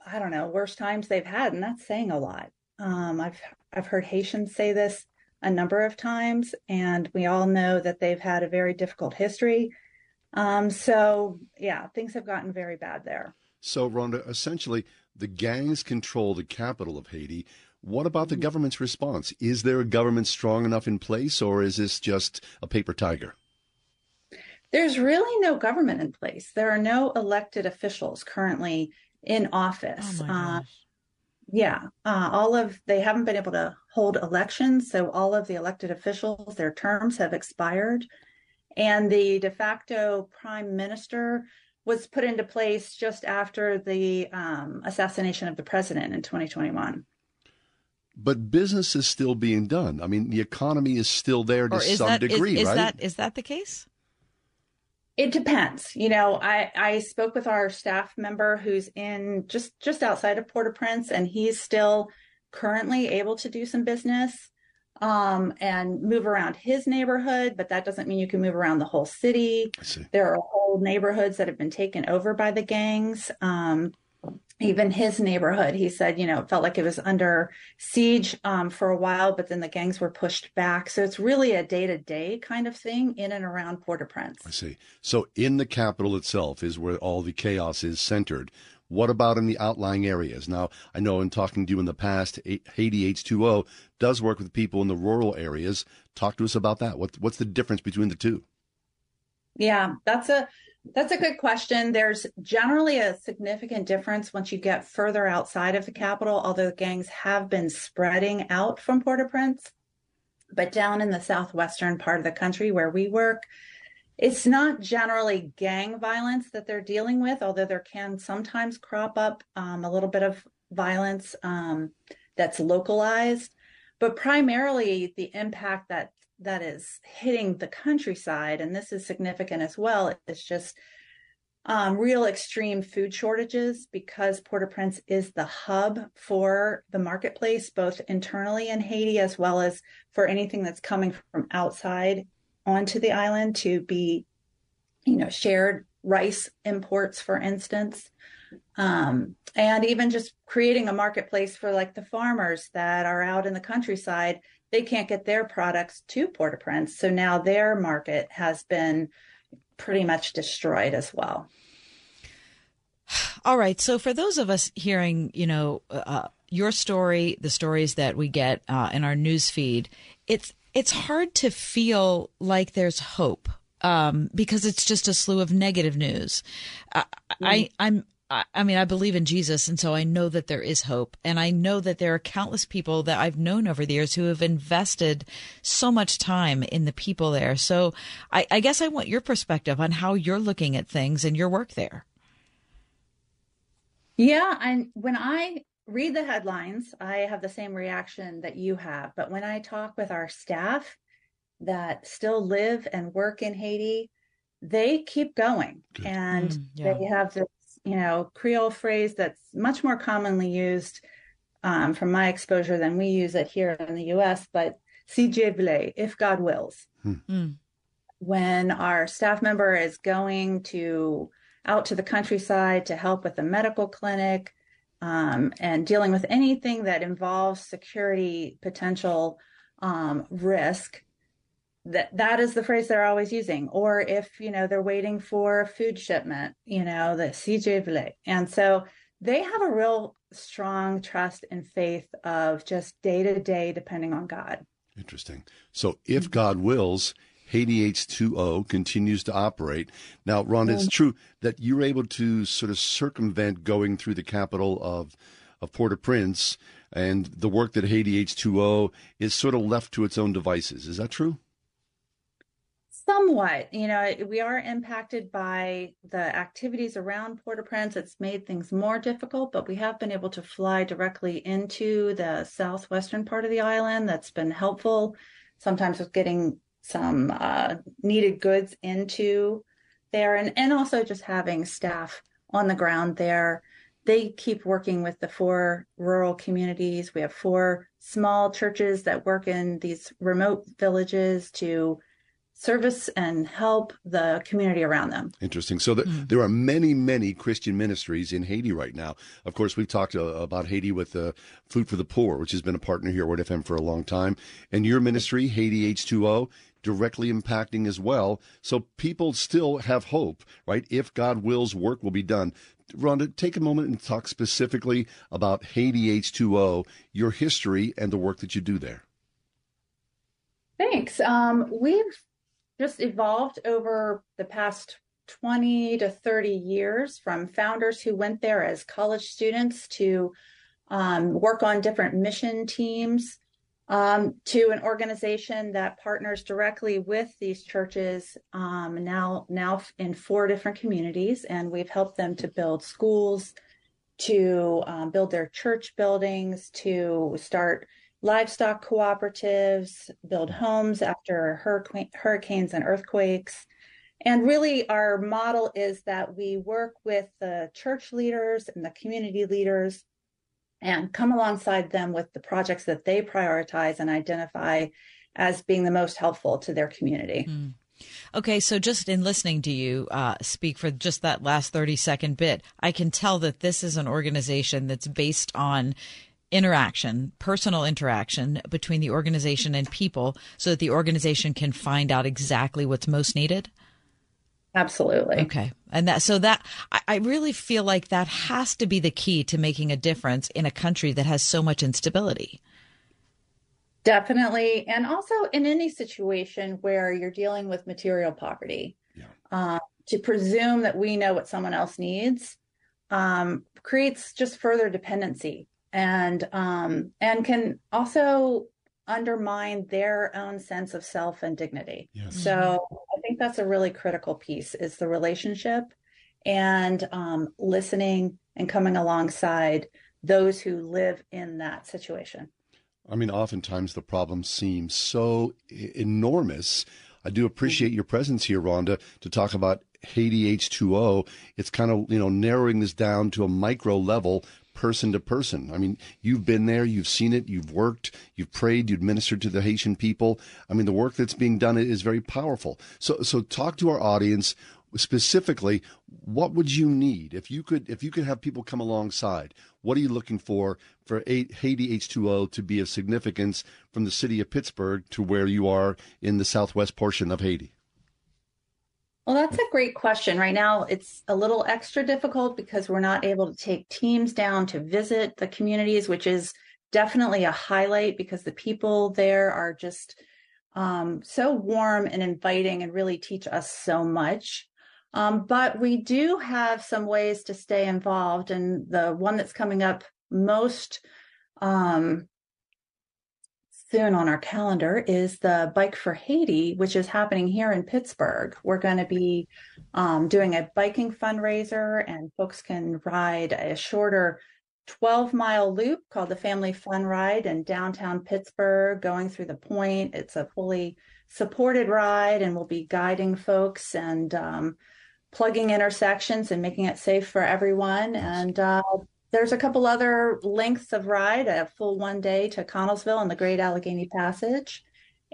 I don't know, worst times they've had, and that's saying a lot. I've heard Haitians say this a number of times, and we all know that they've had a very difficult history. So, yeah, things have gotten very bad there. So, Rhonda, essentially, the gangs control the capital of Haiti. What about the government's response? Is there a government strong enough in place, or is this just a paper tiger? There's really no government in place. There are no elected officials currently in office. Oh my gosh. They haven't been able to hold elections, so all of the elected officials, their terms have expired, and the de facto prime minister was put into place just after the assassination of the president in 2021. But business is still being done. I mean, the economy is still there to some degree, right? Is that the case? It depends. You know, I spoke with our staff member who's in just outside of Port-au-Prince, and he's still currently able to do some business and move around his neighborhood, but that doesn't mean you can move around the whole city. There are whole neighborhoods that have been taken over by the gangs. Even his neighborhood, he said, you know, it felt like it was under siege for a while, but then the gangs were pushed back. So it's really a day-to-day kind of thing in and around Port-au-Prince. I see. So in the capital itself is where all the chaos is centered. What about in the outlying areas? Now, I know in talking to you in the past, Haiti H2O does work with people in the rural areas. Talk to us about that. What's the difference between the two? Yeah, that's a good question. There's generally a significant difference once you get further outside of the capital, although the gangs have been spreading out from Port-au-Prince. But down in the southwestern part of the country where we work, it's not generally gang violence that they're dealing with, although there can sometimes crop up a little bit of violence that's localized. But primarily the impact that is hitting the countryside, and this is significant as well, it's just real extreme food shortages, because Port-au-Prince is the hub for the marketplace, both internally in Haiti as well as for anything that's coming from outside onto the island to be, you know, shared. Rice imports, for instance, and even just creating a marketplace for like the farmers that are out in the countryside. They can't get their products to Port-au-Prince, so now their market has been pretty much destroyed as well. All right. So for those of us hearing, you know, your story, the stories that we get in our news feed, it's hard to feel like there's hope because it's just a slew of negative news. I believe in Jesus, and so I know that there is hope. And I know that there are countless people that I've known over the years who have invested so much time in the people there. So I guess I want your perspective on how you're looking at things and your work there. Yeah, and when I read the headlines, I have the same reaction that you have. But when I talk with our staff that still live and work in Haiti, they keep going. Good. And they have this, you know, Creole phrase that's much more commonly used from my exposure than we use it here in the U.S., but si Dieu veut, if God wills. Hmm. When our staff member is going out to the countryside to help with the medical clinic and dealing with anything that involves security potential risk, that is the phrase they're always using. Or if, they're waiting for a food shipment, the si Dieu veut. And so they have a real strong trust and faith of just day to day, depending on God. Interesting. So if God wills, Haiti H2O continues to operate. Now, Rhonda, it's true that you're able to sort of circumvent going through the capital of Port-au-Prince, and the work that Haiti H2O is sort of left to its own devices. Is that true? Somewhat. We are impacted by the activities around Port-au-Prince. It's made things more difficult, but we have been able to fly directly into the southwestern part of the island. That's been helpful, sometimes with getting some needed goods into there, and also just having staff on the ground there. They keep working with the 4 rural communities. We have 4 small churches that work in these remote villages to service and help the community around them. Interesting. So there are many, many Christian ministries in Haiti right now. Of course, we've talked about Haiti with Food for the Poor, which has been a partner here at Word FM for a long time. And your ministry, Haiti H2O, directly impacting as well. So people still have hope, right? If God wills, work will be done. Rhonda, take a moment and talk specifically about Haiti H2O, your history, and the work that you do there. Thanks. We've just evolved over the past 20 to 30 years from founders who went there as college students to work on different mission teams to an organization that partners directly with these churches now in 4 different communities. And we've helped them to build schools, to build their church buildings, to start livestock cooperatives, build homes after hurricanes and earthquakes. And really our model is that we work with the church leaders and the community leaders and come alongside them with the projects that they prioritize and identify as being the most helpful to their community. Mm. Okay, so just in listening to you speak for just that last 30-second bit, I can tell that this is an organization that's based on interaction, personal interaction between the organization and people so that the organization can find out exactly what's most needed? Absolutely. Okay. And I really feel like that has to be the key to making a difference in a country that has so much instability. Definitely. And also in any situation where you're dealing with material poverty, to presume that we know what someone else needs creates just further dependency. And can also undermine their own sense of self and dignity. Yes. So I think that's a really critical piece is the relationship and listening and coming alongside those who live in that situation. I mean, oftentimes the problem seems so enormous. I do appreciate your presence here, Rhonda, to talk about Haiti H2O. It's kind of, narrowing this down to a micro level, person to person. I mean, you've been there, you've seen it, you've worked, you've prayed, you've ministered to the Haitian people. I mean, the work that's being done is very powerful. So talk to our audience specifically. What would you need if you could have people come alongside? What are you looking for Haiti H2O to be of significance from the city of Pittsburgh to where you are in the southwest portion of Haiti? Well, that's a great question. Right now, it's a little extra difficult because we're not able to take teams down to visit the communities, which is definitely a highlight because the people there are just so warm and inviting and really teach us so much. But we do have some ways to stay involved. And the one that's coming up most soon on our calendar is the Bike for Haiti, which is happening here in Pittsburgh. We're going to be doing a biking fundraiser, and folks can ride a shorter 12-mile loop called the Family Fun Ride in downtown Pittsburgh, going through the point. It's a fully supported ride, and we'll be guiding folks and plugging intersections and making it safe for everyone. And there's a couple other lengths of ride, a full one day to Connellsville and the Great Allegheny Passage.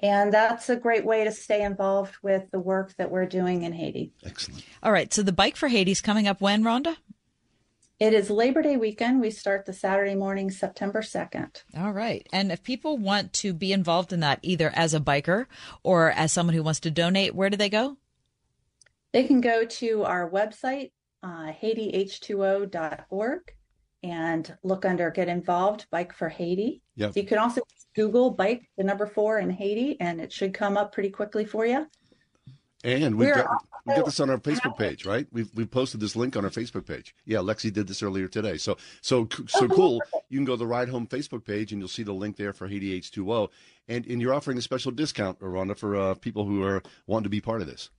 And that's a great way to stay involved with the work that we're doing in Haiti. Excellent. All right. So the Bike for Haiti is coming up when, Rhonda? It is Labor Day weekend. We start the Saturday morning, September 2nd. All right. And if people want to be involved in that, either as a biker or as someone who wants to donate, where do they go? They can go to our website, HaitiH2O.org, and look under Get Involved, Bike for Haiti. Yep. You can also Google Bike, the number 4 in Haiti, and it should come up pretty quickly for you. And we've got this on our Facebook page, right? We've posted this link on our Facebook page. Yeah, Lexi did this earlier today. So cool. You can go to the Ride Home Facebook page, and you'll see the link there for Haiti H2O. And you're offering a special discount, Rhonda, for people who are wanting to be part of this.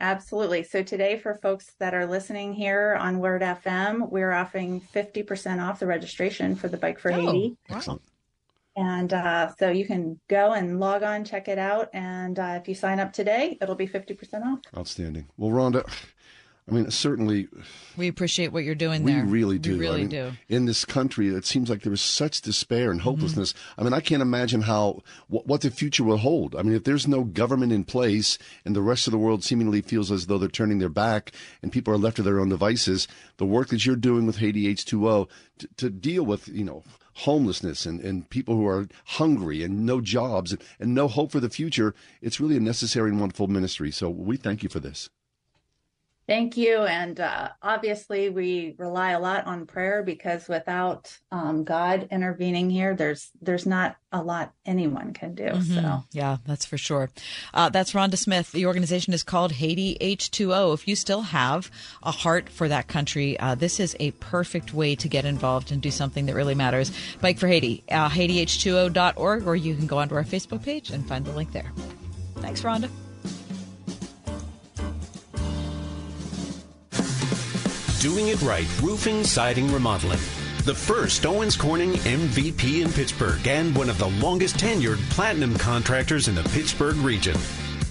Absolutely. So today, for folks that are listening here on Word FM, we're offering 50% off the registration for the Bike for Haiti. Excellent. And so you can go and log on, check it out. And if you sign up today, it'll be 50% off. Outstanding. Well, Rhonda, I mean, certainly. We appreciate what you're doing there. We really do. We really do. In this country, it seems like there is such despair and hopelessness. Mm-hmm. I mean, I can't imagine what the future will hold. I mean, if there's no government in place and the rest of the world seemingly feels as though they're turning their back and people are left to their own devices, the work that you're doing with Haiti H2O to deal with, homelessness and people who are hungry and no jobs and no hope for the future, it's really a necessary and wonderful ministry. So we thank you for this. Thank you. And obviously, we rely a lot on prayer, because without God intervening here, there's not a lot anyone can do. Mm-hmm. So, yeah, that's for sure. That's Rhonda Smith. The organization is called Haiti H2O. If you still have a heart for that country, this is a perfect way to get involved and do something that really matters. Bike for Haiti, HaitiH2O.org, or you can go onto our Facebook page and find the link there. Thanks, Rhonda. Doing It Right Roofing, Siding, Remodeling. The first Owens Corning MVP in Pittsburgh and one of the longest tenured platinum contractors in the Pittsburgh region.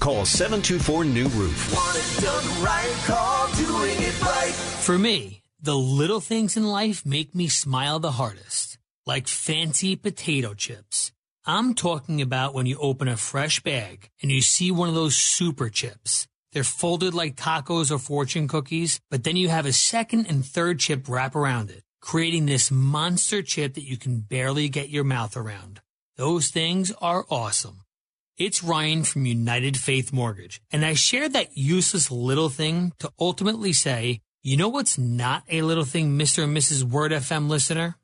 Call 724-NEW-ROOF. Want it done right? Call Doing It Right. For me, the little things in life make me smile the hardest, like fancy potato chips. I'm talking about when you open a fresh bag and you see one of those super chips. They're folded like tacos or fortune cookies, but then you have a second and third chip wrap around it, creating this monster chip that you can barely get your mouth around. Those things are awesome. It's Ryan from United Faith Mortgage, and I shared that useless little thing to ultimately say, you know what's not a little thing, Mr. and Mrs. Word FM listener?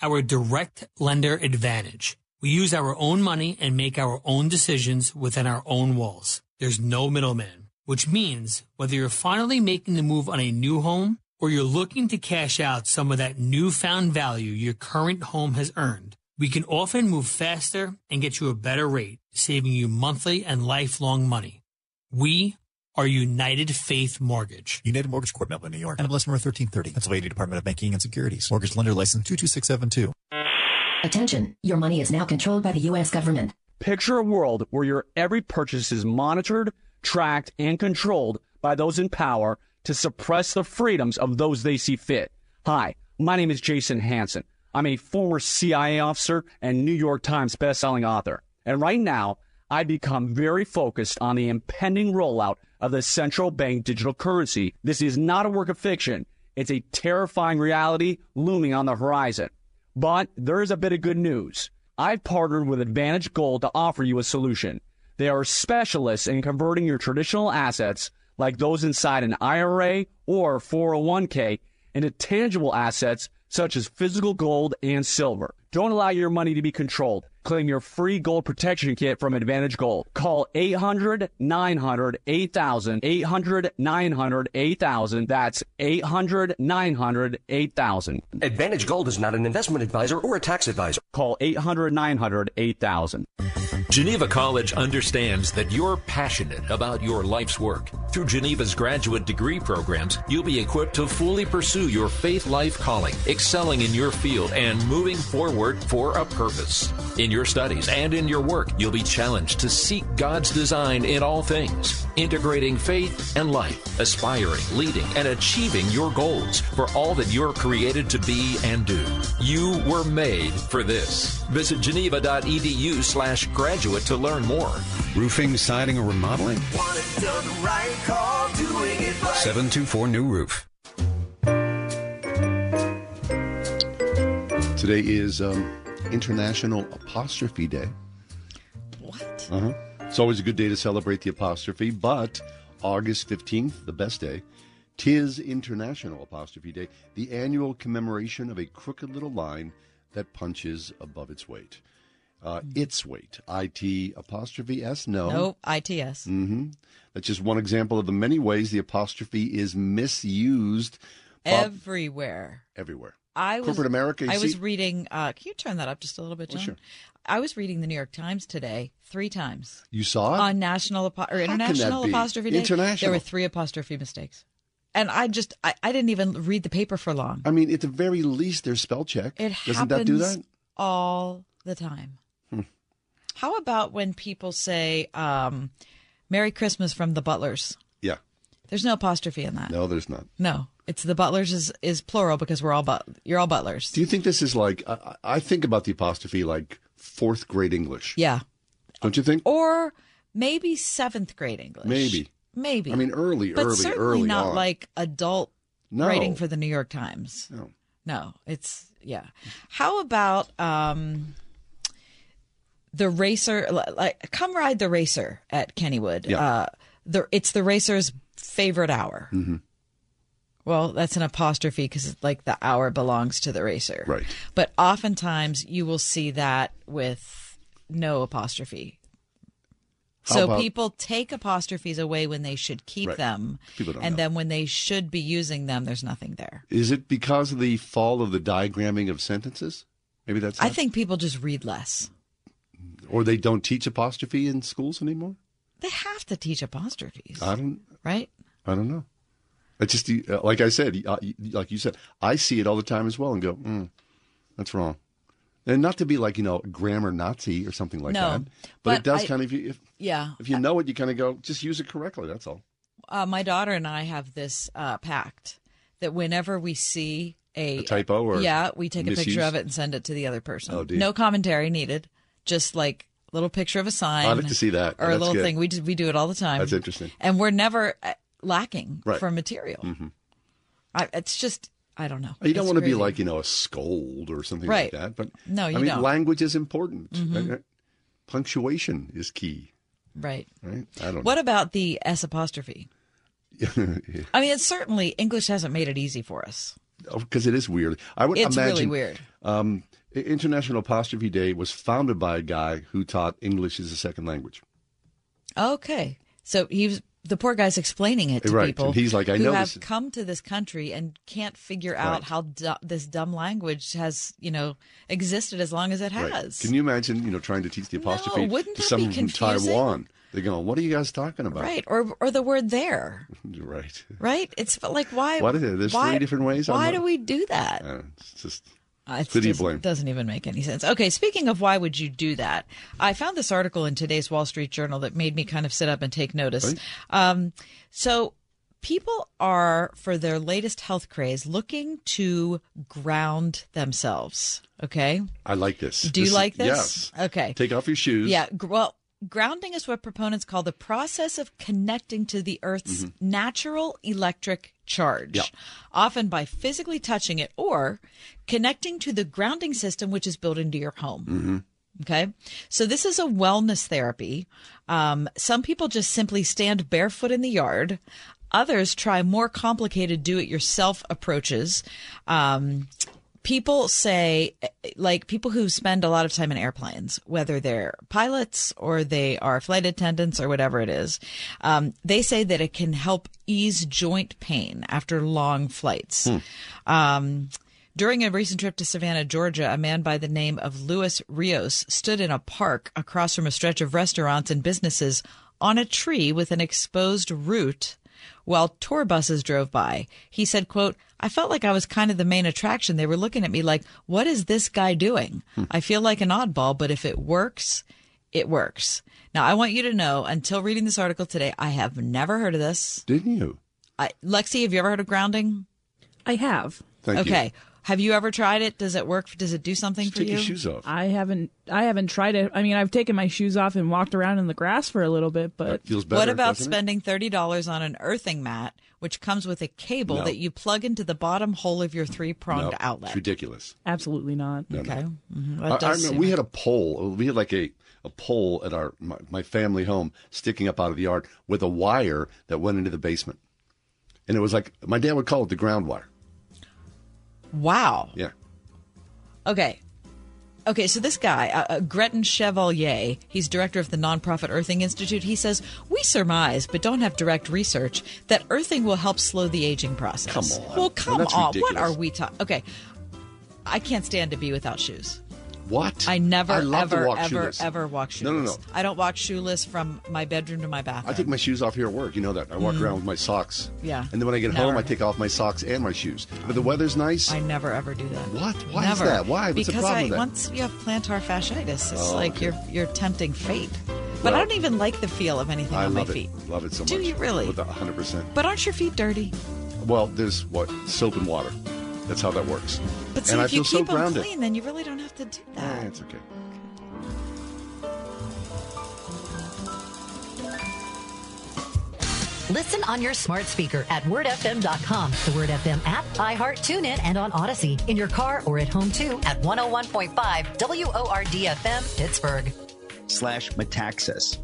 Our direct lender advantage. We use our own money and make our own decisions within our own walls. There's no middleman. Which means whether you're finally making the move on a new home or you're looking to cash out some of that newfound value your current home has earned, we can often move faster and get you a better rate, saving you monthly and lifelong money. We are United Faith Mortgage. United Mortgage Corp, Melbourne, New York. NMLS number 1330. Pennsylvania Department of Banking and Securities. Mortgage lender license 22672. Attention, your money is now controlled by the U.S. government. Picture a world where your every purchase is monitored, tracked, and controlled by those in power to suppress the freedoms of those they see fit. Hi, my name is Jason Hansen. I'm a former CIA officer and New York Times bestselling author. And right now, I've become very focused on the impending rollout of the central bank digital currency. This is not a work of fiction. It's a terrifying reality looming on the horizon. But there is a bit of good news. I've partnered with Advantage Gold to offer you a solution. They are specialists in converting your traditional assets, like those inside an IRA or 401k, into tangible assets such as physical gold and silver. Don't allow your money to be controlled. Claim your free gold protection kit from Advantage Gold. Call 800-900-8000, 800-900-8000. That's 800-900-8000. Advantage Gold is not an investment advisor or a tax advisor. Call 800-900-8000. Geneva College understands that you're passionate about your life's work. Through Geneva's graduate degree programs, you'll be equipped to fully pursue your faith life calling, excelling in your field, and moving forward for a purpose. In your studies and in your work, you'll be challenged to seek God's design in all things, integrating faith and life, aspiring, leading, and achieving your goals for all that you're created to be and do. You were made for this. Visit geneva.edu/graduate to learn more. Roofing, siding, or remodeling? Want it done right? Call Doing It Right. 724 New Roof. Today is International Apostrophe Day. What? It's always a good day to celebrate the apostrophe, but August 15th, the best day, 'tis International Apostrophe Day, the annual commemoration of a crooked little line that punches above its weight. Its weight. I-T apostrophe S? No. No, I-T-S. Mm-hmm. That's just one example of the many ways the apostrophe is misused. Everywhere. I was reading. Can you turn that up just a little bit, John? Oh, sure. I was reading the New York Times today 3 times. You saw it? On National or International Apostrophe Day. International. There were 3 apostrophe mistakes. And I didn't even read the paper for long. I mean, at the very least, there's spell check. Doesn't that do that? All the time. How about when people say, Merry Christmas from the Butlers? Yeah. There's no apostrophe in that. No, there's not. No. It's the Butlers is plural because we're all you're all Butlers. Do you think this is like I think about the apostrophe like 4th grade English? Yeah, don't you think? Or maybe 7th grade English. Maybe. I mean, early not on. Like adult writing for the New York Times. No, it's yeah. How about the racer? Like, come ride the racer at Kennywood. Yeah. It's the racer's favorite hour. Mm-hmm. Well, that's an apostrophe because it's like the hour belongs to the racer. Right. But oftentimes you will see that with no apostrophe. So people take apostrophes away when they should keep them. Then when they should be using them, there's nothing there. Is it because of the fall of the diagramming of sentences? Maybe that's I think people just read less. Or they don't teach apostrophe in schools anymore? They have to teach apostrophes. I don't know. It's just, like I said, like you said, I see it all the time as well and go, that's wrong. And not to be like, grammar Nazi or something like that. But it does kind of, if you know it, you kind of go, just use it correctly. That's all. My daughter and I have this pact that whenever we see a typo or we take a picture of it and send it to the other person. Oh, no commentary needed. Just like. Little picture of a sign. I'd like to see that. Or a little thing. We do it all the time. That's interesting. And we're never lacking for material. Mm-hmm. It's just, I don't know. You don't want to be like, a scold or something like that. But no, you don't. Language is important. Mm-hmm. Punctuation is key. Right? I don't know. What about the S apostrophe? I mean, certainly English hasn't made it easy for us. Because it is weird. It's imagine, really weird. International Apostrophe Day was founded by a guy who taught English as a second language. Okay. So the poor guy's explaining it to people and he's like, I know who have come to this country and can't figure out how this dumb language has, existed as long as it has. Right. Can you imagine, trying to teach the apostrophe to someone from Taiwan? They're going, what are you guys talking about? Right. Or the word there. Right? It's like, why? What is it? There's 3 different ways. Why do we do that? It's just... It doesn't even make any sense. Okay, speaking of why would you do that, I found this article in today's Wall Street Journal that made me kind of sit up and take notice. Right. So people are, for their latest health craze, looking to ground themselves, okay? I like this. Do you like this? Yes. Okay. Take off your shoes. Yeah, well... Grounding is what proponents call the process of connecting to the Earth's natural electric charge, often by physically touching it or connecting to the grounding system, which is built into your home. Mm-hmm. Okay. So this is a wellness therapy. Some people just simply stand barefoot in the yard. Others try more complicated do-it-yourself approaches. People say, like people who spend a lot of time in airplanes, whether they're pilots or they are flight attendants or whatever it is, they say that it can help ease joint pain after long flights. During a recent trip to Savannah, Georgia, a man by the name of Luis Rios stood in a park across from a stretch of restaurants and businesses on a tree with an exposed root while tour buses drove by. He said, quote, I felt like I was kind of the main attraction. They were looking at me like, what is this guy doing? I feel like an oddball, but if it works, it works. Now, I want you to know, until reading this article today, I have never heard of this. Didn't you? Lexi, have you ever heard of grounding? I have. Thank you. Okay. Have you ever tried it? Does it work? Does it do something for you? Take your shoes off. I haven't tried it. I mean, I've taken my shoes off and walked around in the grass for a little bit, but that feels better. What about spending $30 on an earthing mat, which comes with a cable that you plug into the bottom hole of your three-pronged outlet? It's ridiculous. Absolutely not. No, okay. No. Mm-hmm. I remember we had a pole. We had like a pole at my family home sticking up out of the yard with a wire that went into the basement. And it was like, my dad would call it the ground wire. Wow. Yeah. Okay. Okay, so this guy, Gretton Chevalier, he's director of the nonprofit Earthing Institute. He says, we surmise, but don't have direct research, that earthing will help slow the aging process. Come on. Well, come on. Ridiculous. What are we talking? Okay. I can't stand to be without shoes. What? I never, ever walk shoeless. No. I don't walk shoeless from my bedroom to my bathroom. I take my shoes off here at work. You know that. I walk around with my socks. Yeah. And then when I get home, I take off my socks and my shoes. But the weather's nice. I never, ever do that. What? Why never. Is that? Why? What's the problem with that? Once you have plantar fasciitis, it's you're tempting fate. But I don't even like the feel of anything on my feet. I love it so much. Do you really? 100%. But aren't your feet dirty? Well, there's soap and water. That's how that works. But see, if you keep them clean, then you really don't have to do that. Yeah, it's okay. Listen on your smart speaker at wordfm.com, the Word FM app, iHeart, TuneIn, and on Odyssey. In your car or at home, too, at 101.5 WORDFM, Pittsburgh. /Metaxas.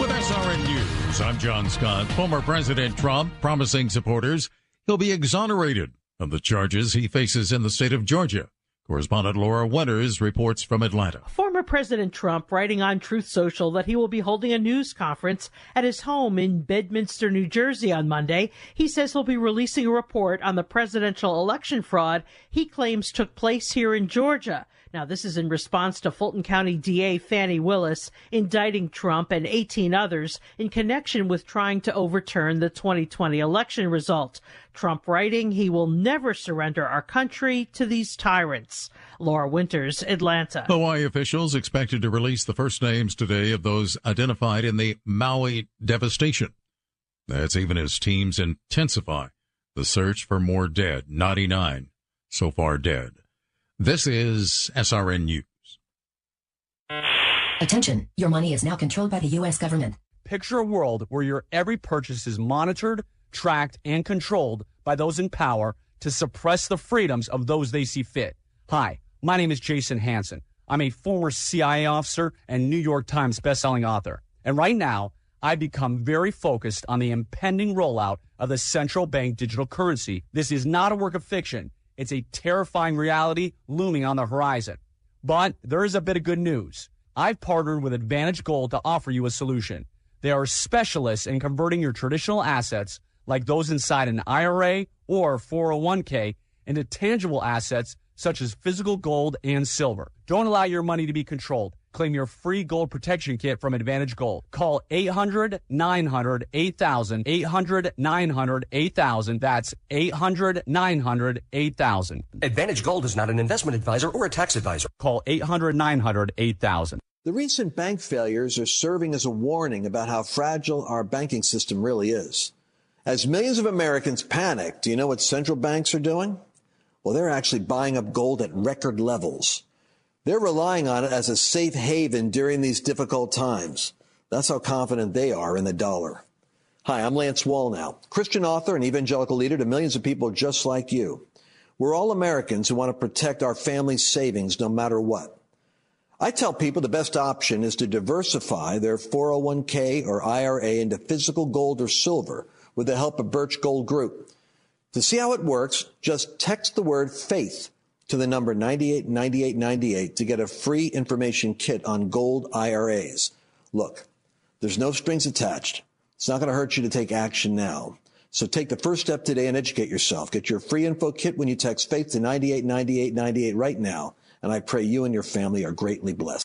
With SRN News, I'm John Scott. Former President Trump promising supporters he'll be exonerated of the charges he faces in the state of Georgia. Correspondent Laura Winters reports from Atlanta. Former President Trump writing on Truth Social that he will be holding a news conference at his home in Bedminster, New Jersey on Monday. He says he'll be releasing a report on the presidential election fraud he claims took place here in Georgia. Now, this is in response to Fulton County DA Fannie Willis indicting Trump and 18 others in connection with trying to overturn the 2020 election result. Trump writing, he will never surrender our country to these tyrants. Laura Winters, Atlanta. Hawaii officials expected to release the first names today of those identified in the Maui devastation. That's even as teams intensify the search for more dead, 99 so far dead. This is SRN News. Attention, your money is now controlled by the U.S. government. Picture a world where your every purchase is monitored, tracked, and controlled by those in power to suppress the freedoms of those they see fit. Hi, my name is Jason Hansen. I'm a former CIA officer and New York Times bestselling author. And right now, I've become very focused on the impending rollout of the central bank digital currency. This is not a work of fiction. It's a terrifying reality looming on the horizon. But there is a bit of good news. I've partnered with Advantage Gold to offer you a solution. They are specialists in converting your traditional assets, like those inside an IRA or 401k, into tangible assets such as physical gold and silver. Don't allow your money to be controlled. Claim your free gold protection kit from Advantage Gold. Call 800-900-8000, 800-900-8000. That's 800-900-8000. Advantage Gold is not an investment advisor or a tax advisor. Call 800-900-8000. The recent bank failures are serving as a warning about how fragile our banking system really is. As millions of Americans panic, do you know what central banks are doing? Well, they're actually buying up gold at record levels. They're relying on it as a safe haven during these difficult times. That's how confident they are in the dollar. Hi, I'm Lance Wallnow, Christian author and evangelical leader to millions of people just like you. We're all Americans who want to protect our family's savings no matter what. I tell people the best option is to diversify their 401k or IRA into physical gold or silver with the help of Birch Gold Group. To see how it works, just text the word faith to the number 989898 to get a free information kit on gold IRAs. Look, there's no strings attached. It's not going to hurt you to take action now. So take the first step today and educate yourself. Get your free info kit when you text FAITH to 989898 right now. And I pray you and your family are greatly blessed.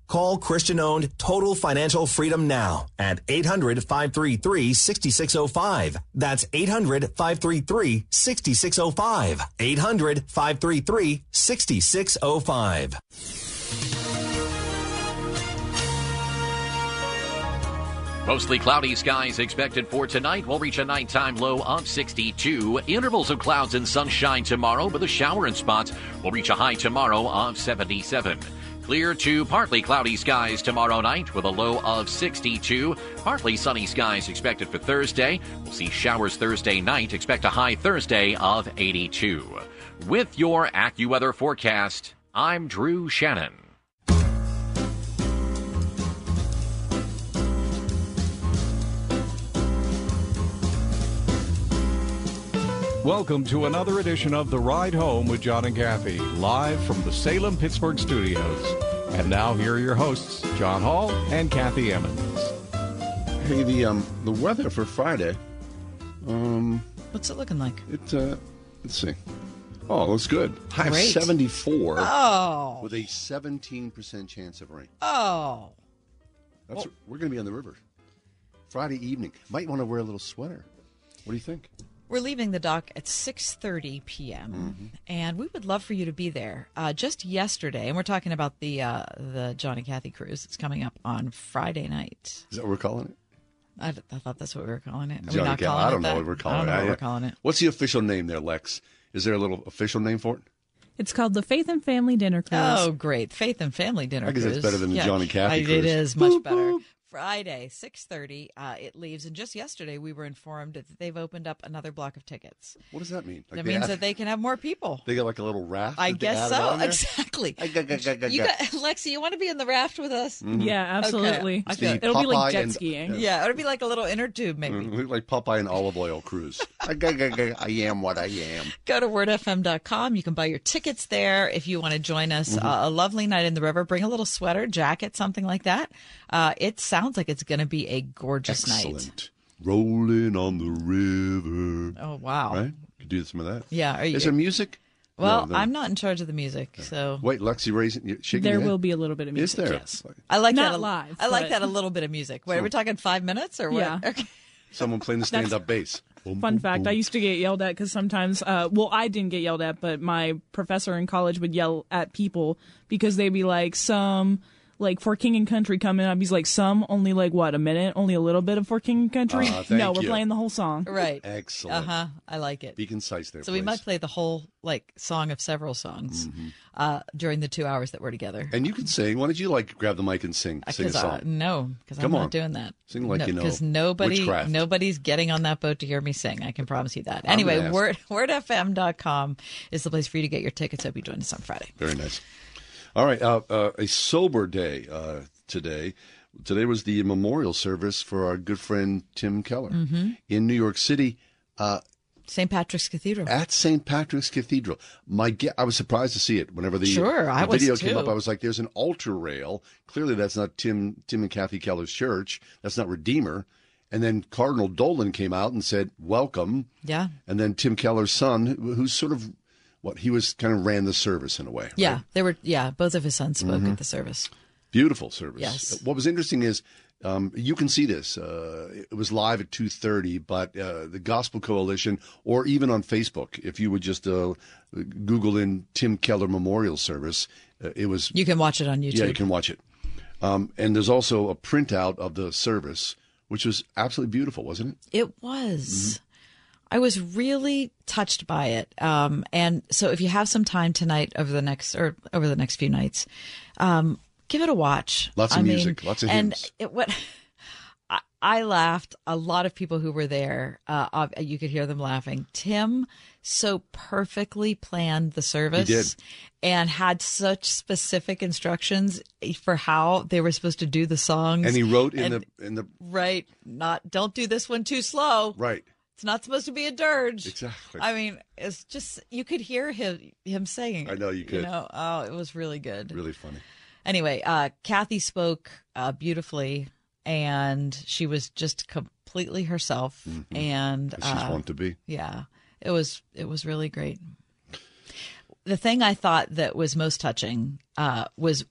Call Christian-owned Total Financial Freedom now at 800-533-6605. That's 800-533-6605. 800-533-6605. Mostly cloudy skies expected for tonight. We'll reach a nighttime low of 62. Intervals of clouds and sunshine tomorrow with a shower in spots. We'll reach a high tomorrow of 77. Clear to partly cloudy skies tomorrow night with a low of 62. Partly sunny skies expected for Thursday. We'll see showers Thursday night. Expect a high Thursday of 82. With your AccuWeather forecast, I'm Drew Shannon. Welcome to another edition of The Ride Home with John and Kathy, live from the Salem-Pittsburgh studios. And now here are your hosts, John Hall and Kathy Emmons. Hey, the weather for Friday. What's it looking like? Let's see. Oh, it looks good. High of 74. Oh. With a 17% chance of rain. Oh. We're going to be on the river Friday evening. Might want to wear a little sweater. What do you think? We're leaving the dock at 6:30 p.m., and we would love for you to be there. Just yesterday, and we're talking about the John and Kathy cruise. It's coming up on Friday night. Is that what we're calling it? I thought that's what we were calling it. I don't know what we're calling it. What's the official name there, Lex? Is there a little official name for it? It's called the Faith and Family Dinner Cruise. Oh, great. Faith and Family Dinner Cruise. I guess it's better than the John and Kathy cruise. It is much better. Friday, 6:30, it leaves. And just yesterday, we were informed that they've opened up another block of tickets. What does that mean? Like that means that they can have more people. They got like a little raft? I guess so. Exactly. Lexi, you want to be in the raft with us? Mm-hmm. Yeah, absolutely. Okay. It'll be like jet skiing. Yeah, it'll be like a little inner tube, maybe. Like Popeye and olive oil cruise. I am what I am. Go to wordfm.com. You can buy your tickets there if you want to join us. A lovely night in the river. Bring a little sweater, jacket, something like that. It's sounds like it's going to be a gorgeous night. Rolling on the river. Oh, wow. Right? Could do some of that. Yeah. Is there music? Well, no, I'm not in charge of the music, so. Wait, Lexi, shaking your head? There will be a little bit of music. Is there? Yes. I like not that live. I like that a little bit of music. Wait, are we talking 5 minutes or what? Yeah. Okay. Someone playing the stand-up bass. Fun fact, I used to get yelled at because sometimes, I didn't get yelled at, but my professor in college would yell at people because they'd be like, for King and Country coming up, he's like, only like what, a minute? Only a little bit of for King and Country? We're playing the whole song. Right. Excellent. I like it. Be concise there, So please. We might play the whole, song of several songs during the 2 hours that we're together. And you can sing. Why don't you, grab the mic and sing a song? Because I'm not doing that. Sing because nobody's getting on that boat to hear me sing. I can promise you that. Anyway, wordfm.com is the place for you to get your tickets. Hope you join us on Friday. Very nice. All right, a sober day today. Today was the memorial service for our good friend Tim Keller in New York City. St. Patrick's Cathedral. At St. Patrick's Cathedral. I was surprised to see it. Whenever the video came up, I was like, there's an altar rail. Clearly that's not Tim and Kathy Keller's church. That's not Redeemer. And then Cardinal Dolan came out and said, welcome. Yeah. And then Tim Keller's son, who's sort of... he was kind of ran the service in a way. Right? Yeah, both of his sons spoke at the service. Beautiful service. Yes. What was interesting is you can see this. It was live at 2:30, but the Gospel Coalition, or even on Facebook, if you would just Google in Tim Keller Memorial Service, it was. You can watch it on YouTube. Yeah, you can watch it. And there's also a printout of the service, which was absolutely beautiful, wasn't it? It was. I was really touched by it. And so if you have some time tonight over the next few nights, give it a watch. Lots of music, lots of hymns. And I laughed. A lot of people who were there, you could hear them laughing. Tim so perfectly planned the service. He did. And had such specific instructions for how they were supposed to do the songs. And he wrote in the right, don't do this one too slow. Right. It's not supposed to be a dirge. Exactly. I mean, it's just, you could hear him singing. I know you could. You know, oh, it was really good. Really funny. Anyway, Kathy spoke beautifully, and she was just completely herself. Mm-hmm. And she's wanted to be. Yeah, it was really great. The thing I thought that was most touching was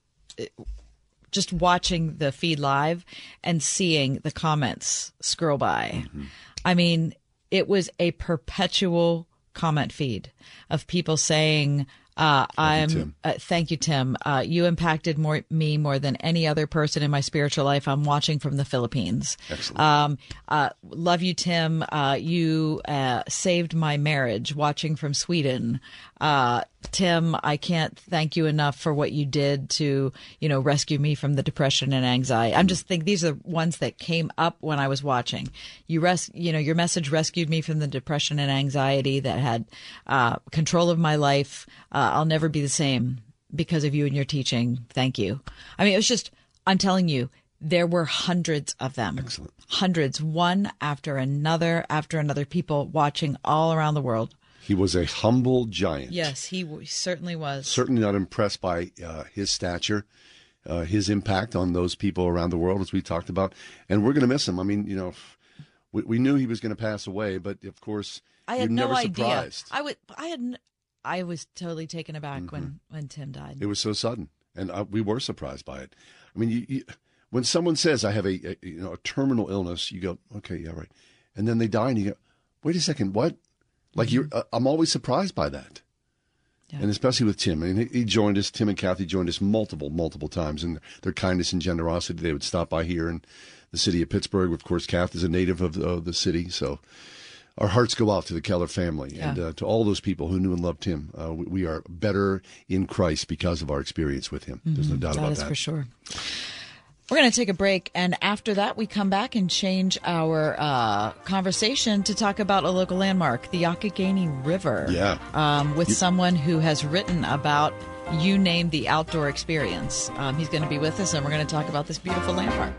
just watching the feed live and seeing the comments scroll by. Mm-hmm. I mean, it was a perpetual comment feed of people saying, thank you, Tim. You impacted me more than any other person in my spiritual life. I'm watching from the Philippines. Excellent. Love you, Tim. You saved my marriage, watching from Sweden. Tim, I can't thank you enough for what you did to, rescue me from the depression and anxiety. I'm just thinking these are the ones that came up when I was watching. Your message rescued me from the depression and anxiety that had control of my life. I'll never be the same because of you and your teaching. Thank you. I mean, it was just, I'm telling you, there were hundreds of them. Excellent. Hundreds, one after another, people watching all around the world. He was a humble giant. Yes, he certainly was. Certainly not impressed by his stature, his impact on those people around the world, as we talked about. And we're going to miss him. I mean, we knew he was going to pass away, but of course, I had no idea. Surprised. I was totally taken aback mm-hmm. when Tim died. It was so sudden, and we were surprised by it. I mean, when someone says, "I have a terminal illness," you go, "Okay, yeah, right," and then they die, and you go, "Wait a second, what?" Like I'm always surprised by that, yeah. And especially with Tim. I mean, he joined us. Tim and Kathy joined us multiple times, and their kindness and generosity. They would stop by here in the city of Pittsburgh. Of course, Kath is a native of the city, so our hearts go out to the Keller family yeah. and to all those people who knew and loved him. We are better in Christ because of our experience with him. Mm-hmm. There's no doubt about that. That is for sure. We're going to take a break, and after that, we come back and change our conversation to talk about a local landmark, the Youghiogheny River, yeah. With someone who has written about You Name the Outdoor Experience. He's going to be with us, and we're going to talk about this beautiful landmark.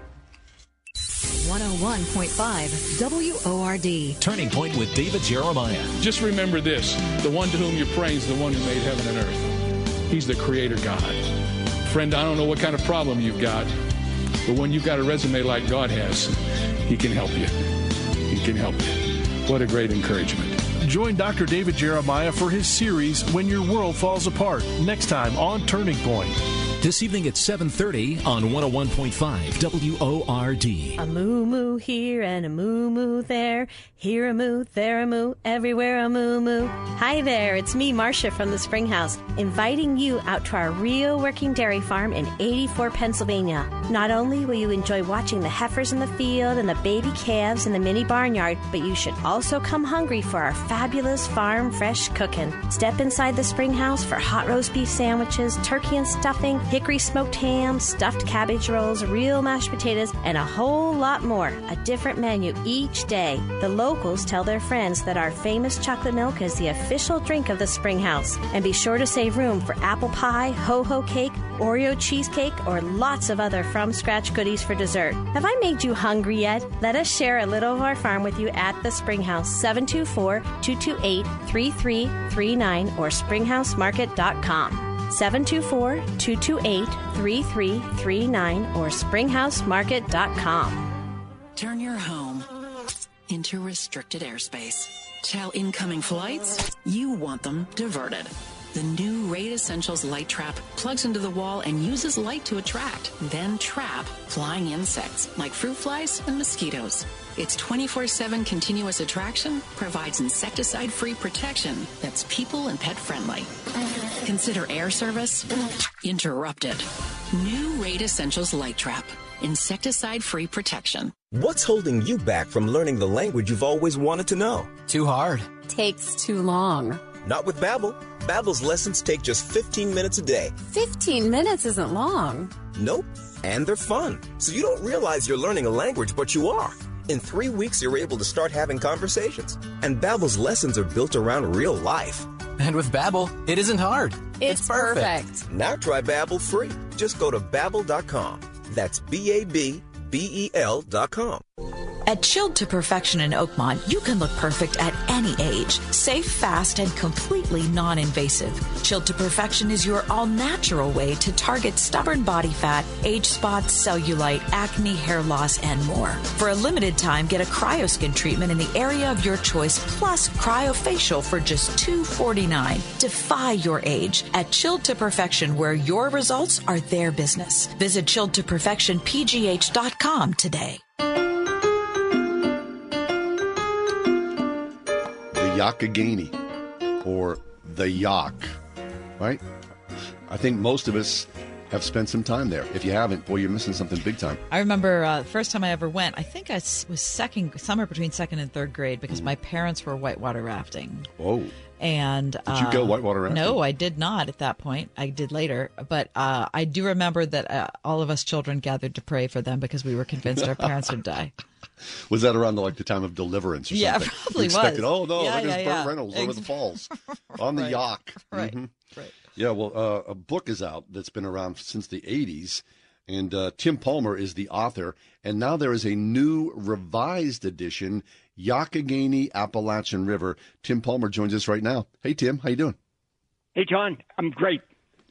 101.5 WORD. Turning Point with David Jeremiah. Just remember this. The one to whom you're praying is the one who made heaven and earth. He's the creator God. Friend, I don't know what kind of problem you've got, but when you've got a resume like God has, he can help you. He can help you. What a great encouragement. Join Dr. David Jeremiah for his series, When Your World Falls Apart, next time on Turning Point. This evening at 7:30 on 101.5 WORD. A moo-moo here and a moo-moo there. Here a moo, there a moo, everywhere a moo-moo. Hi there, it's me, Marcia from the Springhouse, inviting you out to our Rio Working Dairy Farm in 84, Pennsylvania. Not only will you enjoy watching the heifers in the field and the baby calves in the mini barnyard, but you should also come hungry for our fabulous farm fresh cooking. Step inside the Springhouse for hot roast beef sandwiches, turkey and stuffing, hickory smoked ham, stuffed cabbage rolls, real mashed potatoes, and a whole lot more. A different menu each day. The locals tell their friends that our famous chocolate milk is the official drink of the Springhouse. And be sure to save room for apple pie, ho-ho cake, Oreo cheesecake, or lots of other from-scratch goodies for dessert. Have I made you hungry yet? Let us share a little of our farm with you at the Springhouse, 724-228-3339 or springhousemarket.com. 724-228-3339 or springhousemarket.com. Turn your home into restricted airspace. Tell incoming flights you want them diverted. The new Raid Essentials light trap plugs into the wall and uses light to attract, then trap flying insects like fruit flies and mosquitoes. Its 24/7 continuous attraction provides insecticide-free protection that's people and pet friendly. Consider air service interrupted. New Raid Essentials light trap. insecticide-free protection. What's holding you back from learning the language you've always wanted to know? Too hard. Takes too long. Not with Babbel. Babbel's lessons take just 15 minutes a day. 15 minutes isn't long. Nope. And they're fun. So you don't realize you're learning a language, but you are. In 3 weeks, you're able to start having conversations. And Babbel's lessons are built around real life. And with Babbel, it isn't hard. It's perfect. Now try Babbel free. Just go to Babbel.com. That's Babbel.com. At Chilled to Perfection in Oakmont, you can look perfect at any age. Safe, fast, and completely non-invasive. Chilled to Perfection is your all-natural way to target stubborn body fat, age spots, cellulite, acne, hair loss, and more. For a limited time, get a cryoskin treatment in the area of your choice, plus cryofacial for just $249. Defy your age at Chilled to Perfection, where your results are their business. Visit chilledtoperfectionpgh.com today. Youghiogheny, or the Yak, right? I think most of us have spent some time there. If you haven't, boy, you're missing something big time. I remember the first time I ever went, I think I was somewhere between second and third grade, because my parents were whitewater rafting. Oh. And did you go whitewater rafting? No, I did not at that point. I did later. But I do remember that all of us children gathered to pray for them, because we were convinced our parents would die. Was that around the time of Deliverance or something? Yeah, probably expected, was. Oh, no, yeah, there's Burt Reynolds over the falls on the Yak. Right, right. Yeah, well, a book is out that's been around since the 80s, and Tim Palmer is the author. And now there is a new revised edition, Youghiogheny Appalachian River. Tim Palmer joins us right now. Hey, Tim, how you doing? Hey, John, I'm great.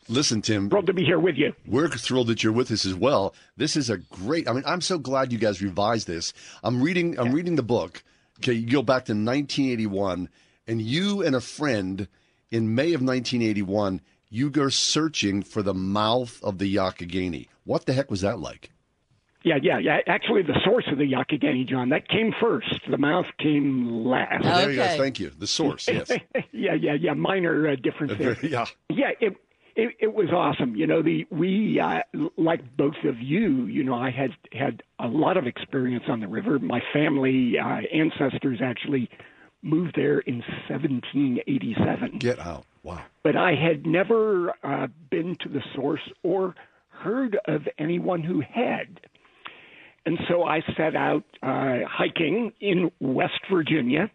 Listen, Tim. Thrilled to be here with you. We're thrilled that you're with us as well. This is a great, I mean, I'm so glad you guys revised this. I'm reading the book. Okay, you go back to 1981, and you and a friend in May of 1981, you go searching for the mouth of the Youghiogheny. What the heck was that like? Yeah. Actually, the source of the Youghiogheny, John, that came first. The mouth came last. Okay. There you go. Thank you. The source, yes. Yeah. Minor difference there. Yeah, it was awesome. You know, we like both of you, you know, I had a lot of experience on the river. My family ancestors actually moved there in 1787. Get out. Wow. But I had never been to the source or heard of anyone who had. And so I set out hiking in West Virginia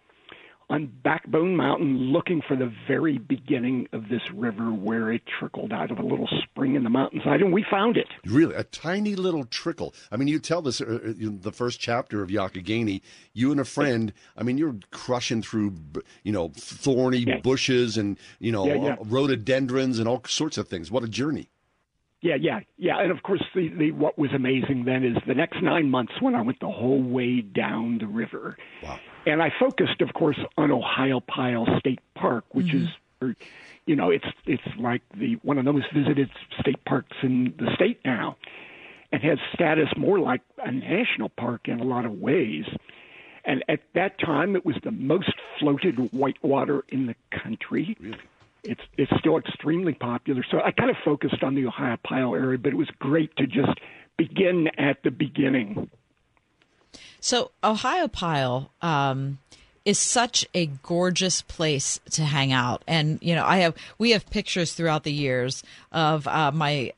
on Backbone Mountain, looking for the very beginning of this river, where it trickled out of a little spring in the mountainside, and we found it. Really, a tiny little trickle. I mean, you tell this in the first chapter of Youghiogheny, you and a friend, I mean, you're crushing through, you know, thorny bushes and, you know, rhododendrons and all sorts of things. What a journey. Yeah. And, of course, the what was amazing then is the next 9 months when I went the whole way down the river. Wow. And I focused, of course, on Ohiopyle State Park, which is, you know, it's like one of the most visited state parks in the state now, and has status more like a national park in a lot of ways. And at that time, it was the most floated whitewater in the country. Really? It's still extremely popular. So I kind of focused on the Ohiopyle area, but it was great to just begin at the beginning. So Ohiopyle is such a gorgeous place to hang out, and you know we have pictures throughout the years of my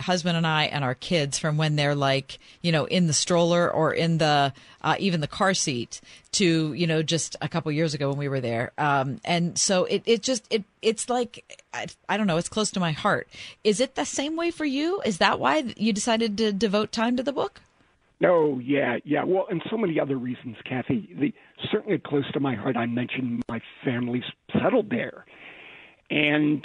husband and I and our kids from when they're like, you know, in the stroller or in the even the car seat to, you know, just a couple years ago when we were there, and so it's like I don't know, it's close to my heart. Is it the same way for you? Is that why you decided to devote time to the book? No, yeah. Well, and so many other reasons, Kathy. Certainly close to my heart, I mentioned my family's settled there. And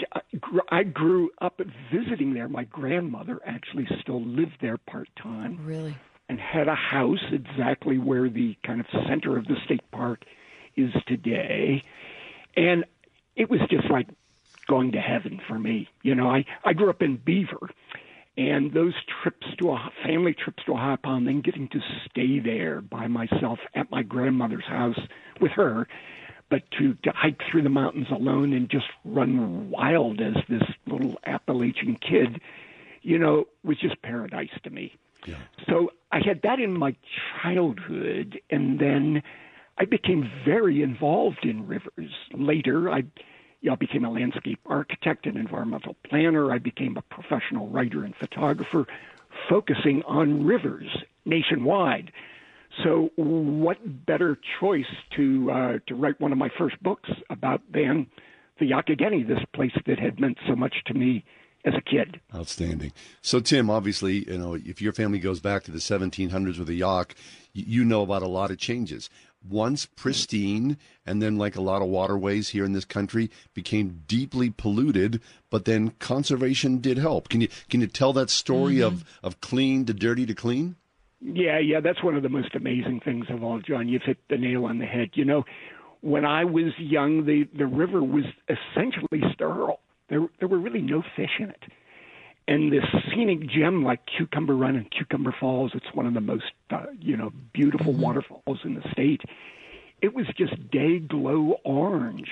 I grew up visiting there. My grandmother actually still lived there part-time. Really? And had a house exactly where the kind of center of the state park is today. And it was just like going to heaven for me. You know, I grew up in Beaver. And those family trips to Ohiopyle, and then getting to stay there by myself at my grandmother's house with her, but to hike through the mountains alone and just run wild as this little Appalachian kid was just paradise to me. Yeah. So I had that in my childhood, and then I became very involved in rivers. Later, I became a landscape architect and environmental planner. I became a professional writer and photographer, focusing on rivers nationwide. So what better choice to write one of my first books about than the Youghiogheny, this place that had meant so much to me as a kid. Outstanding. So, Tim, obviously, if your family goes back to the 1700s with a yacht, you know about a lot of changes. Once pristine, and then like a lot of waterways here in this country, became deeply polluted, but then conservation did help. Can you tell that story of clean to dirty to clean? Yeah, that's one of the most amazing things of all, John. You've hit the nail on the head. When I was young, the river was essentially sterile. There were really no fish in it. And this scenic gem like Cucumber Run and Cucumber Falls, it's one of the most, beautiful waterfalls in the state. It was just day glow orange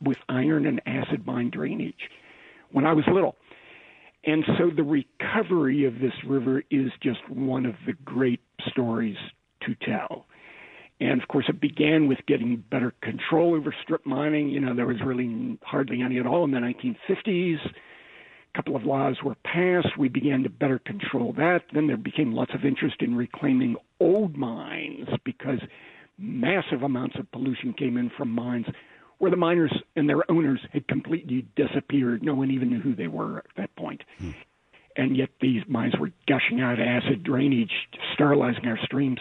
with iron and acid mine drainage when I was little. And so the recovery of this river is just one of the great stories to tell. And, of course, it began with getting better control over strip mining. There was really hardly any at all in the 1950s. A couple of laws were passed. We began to better control that. Then there became lots of interest in reclaiming old mines because massive amounts of pollution came in from mines where the miners and their owners had completely disappeared. No one even knew who they were at that point. Hmm. And yet these mines were gushing out acid drainage, sterilizing our streams.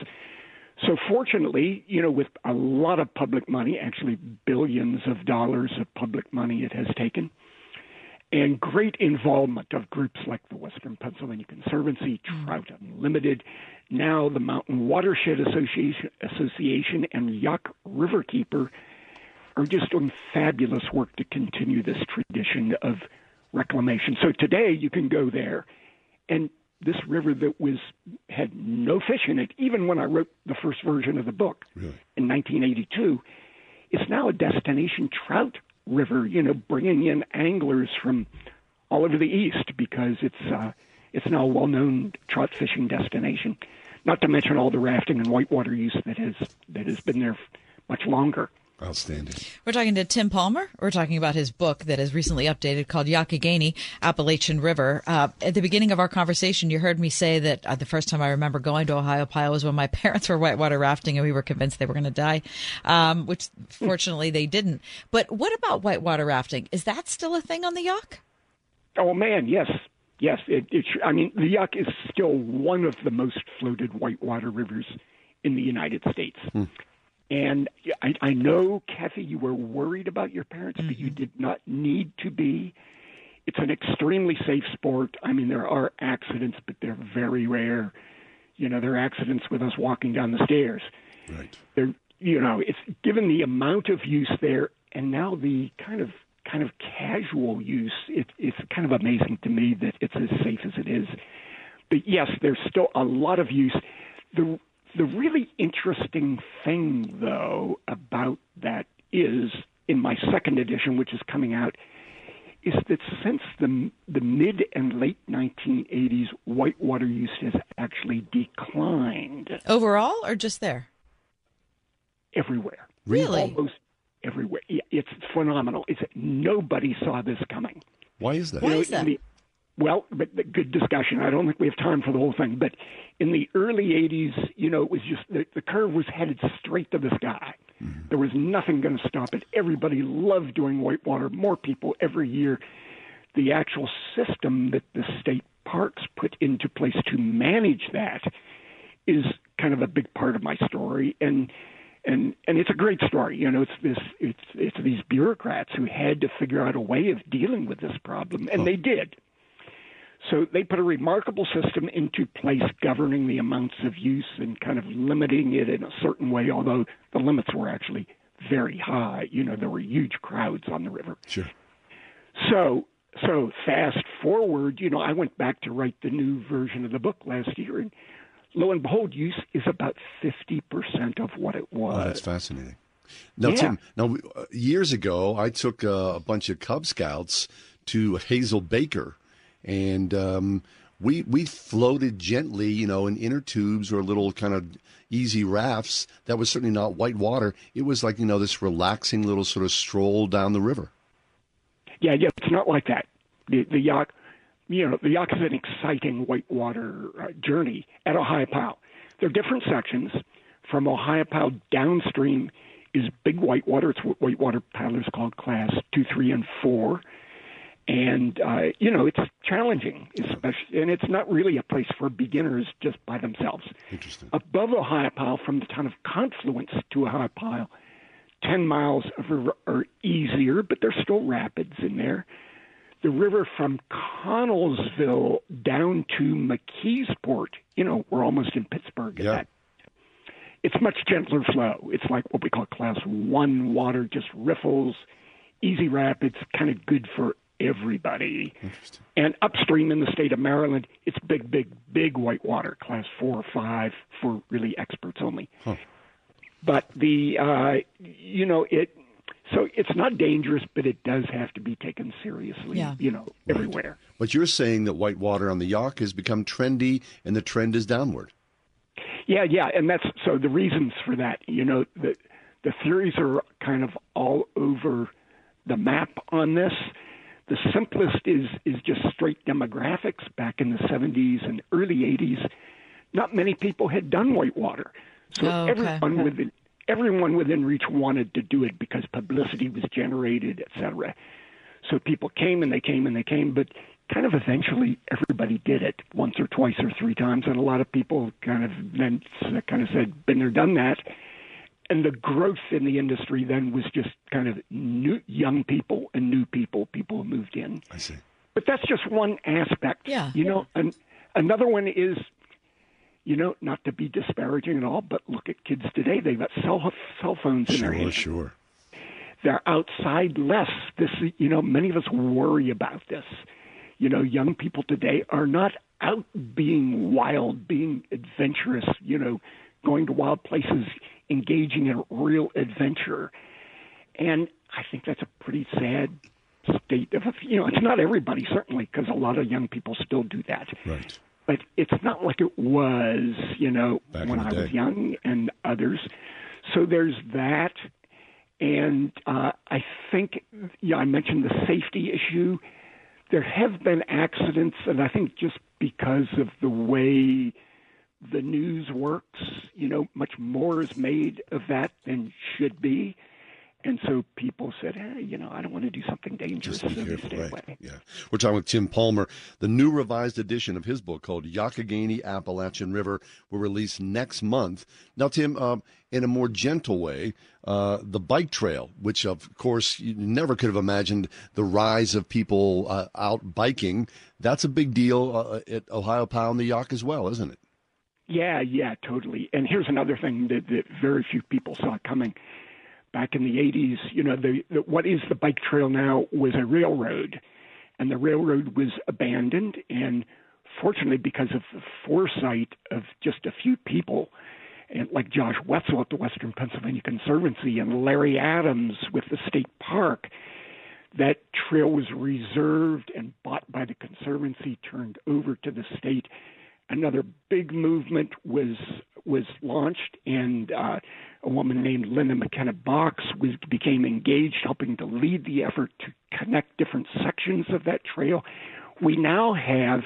So fortunately, with a lot of public money, actually billions of dollars of public money it has taken, and great involvement of groups like the Western Pennsylvania Conservancy, Trout Unlimited, now the Mountain Watershed Association and Yauk Riverkeeper are just doing fabulous work to continue this tradition of reclamation. So today you can go there and this river that had no fish in it, even when I wrote the first version of the book in 1982, it's now a destination trout river, bringing in anglers from all over the East because it's now a well-known trout fishing destination, not to mention all the rafting and whitewater use that has been there much longer. Outstanding. We're talking to Tim Palmer. We're talking about his book that is recently updated called Youghiogheny Appalachian River. At the beginning of our conversation, you heard me say that the first time I remember going to Ohiopyle was when my parents were whitewater rafting and we were convinced they were going to die, which fortunately they didn't. But what about whitewater rafting? Is that still a thing on the Yauk? Oh, man, yes. Yes. The Yauk is still one of the most floated whitewater rivers in the United States. Hmm. And I know, Kathy, you were worried about your parents, but you did not need to be. It's an extremely safe sport. There are accidents, but they're very rare. There are accidents with us walking down the stairs. Right. It's given the amount of use there, and now the kind of casual use. It's kind of amazing to me that it's as safe as it is. But yes, there's still a lot of use. The really interesting thing, though, about that is, in my second edition, which is coming out, is that since the mid and late 1980s, whitewater use has actually declined. Overall or just there? Everywhere. Really? Almost everywhere. It's phenomenal. Nobody saw this coming. Why is that? Well, but good discussion. I don't think we have time for the whole thing. But in the early 80s, it was just the curve was headed straight to the sky. Mm-hmm. There was nothing going to stop it. Everybody loved doing whitewater, more people every year. The actual system that the state parks put into place to manage that is kind of a big part of my story. And it's a great story. It's these bureaucrats who had to figure out a way of dealing with this problem, and they did. So they put a remarkable system into place governing the amounts of use and kind of limiting it in a certain way, although the limits were actually very high. There were huge crowds on the river. Sure. So fast forward, I went back to write the new version of the book last year, and lo and behold, use is about 50% of what it was. Oh, that's fascinating. Now, yeah. Tim, years ago, I took a bunch of Cub Scouts to Hazel Baker, And we floated gently, you know, in inner tubes or little kind of easy rafts. That was certainly not white water. It was like, you know, this relaxing little sort of stroll down the river. Yeah, it's not like that. The yacht, you know, the yacht is an exciting whitewater journey at Ohiopyle. There are different sections. From Ohiopyle downstream is big whitewater. It's what whitewater paddlers call class 2, 3, and 4. And, you know, it's challenging, especially, and it's not really a place for beginners just by themselves. Interesting. Above Ohiopyle, from the town of Confluence to Ohiopyle, 10 miles of river are easier, but there's still rapids in there. The river from Connellsville down to McKeesport, you know, we're almost in Pittsburgh at that. It's much gentler flow. It's like what we call class 1 water, just riffles, easy rapids, kind of good for everybody. And upstream in the state of Maryland, it's big white water, class 4 or 5 for really experts only. Huh. But the, you know, it... So it's not dangerous, but it does have to be taken seriously, you know, everywhere. But you're saying that white water on the Yacht has become trendy, and the trend is downward. Yeah, and that's so the reasons for that. You know, the theories are kind of all over the map on this. The simplest is just straight demographics. Back in the 70s and early 80s, not many people had done white water. So everyone within reach wanted to do it because publicity was generated, et cetera. So people came, but kind of eventually everybody did it once or twice or 3 times, and a lot of people kind of said, been there, done that. And the growth in the industry then was just kind of new, young people and new people who moved in. I see. But that's just one aspect. Yeah. You know, and another one is, you know, not to be disparaging at all, but look at kids today. They've got cell phones in their hands. Sure. They're outside less. This, you know, many of us worry about this. You know, young people today are not out being wild, being adventurous, you know, going to wild places, engaging in real adventure. And I think that's a pretty sad state of, you know, it's not everybody, certainly, because a lot of young people still do that. Right. But it's not like it was, you know, when I was young and others. So there's that. And I think, I mentioned the safety issue. There have been accidents, and I think just because of the way the news works, you know, much more is made of that than should be. And so people said, hey, you know, I don't want to do something dangerous. Just be careful, right? Yeah. We're talking with Tim Palmer. The new revised edition of his book called Youghiogheny Appalachian River will release next month. Now, Tim, in a more gentle way, the bike trail, which, of course, you never could have imagined the rise of people out biking. That's a big deal at Ohiopyle and the Yacht as well, isn't it? Yeah, totally. And here's another thing that very few people saw coming. Back in the 80s, you know, what is the bike trail now was a railroad, and the railroad was abandoned. And fortunately, because of the foresight of just a few people, and like Josh Wetzel at the Western Pennsylvania Conservancy and Larry Adams with the state park, that trail was reserved and bought by the Conservancy, turned over to the state. Another big movement was launched, and a woman named Linda McKenna Box became engaged, helping to lead the effort to connect different sections of that trail. We now have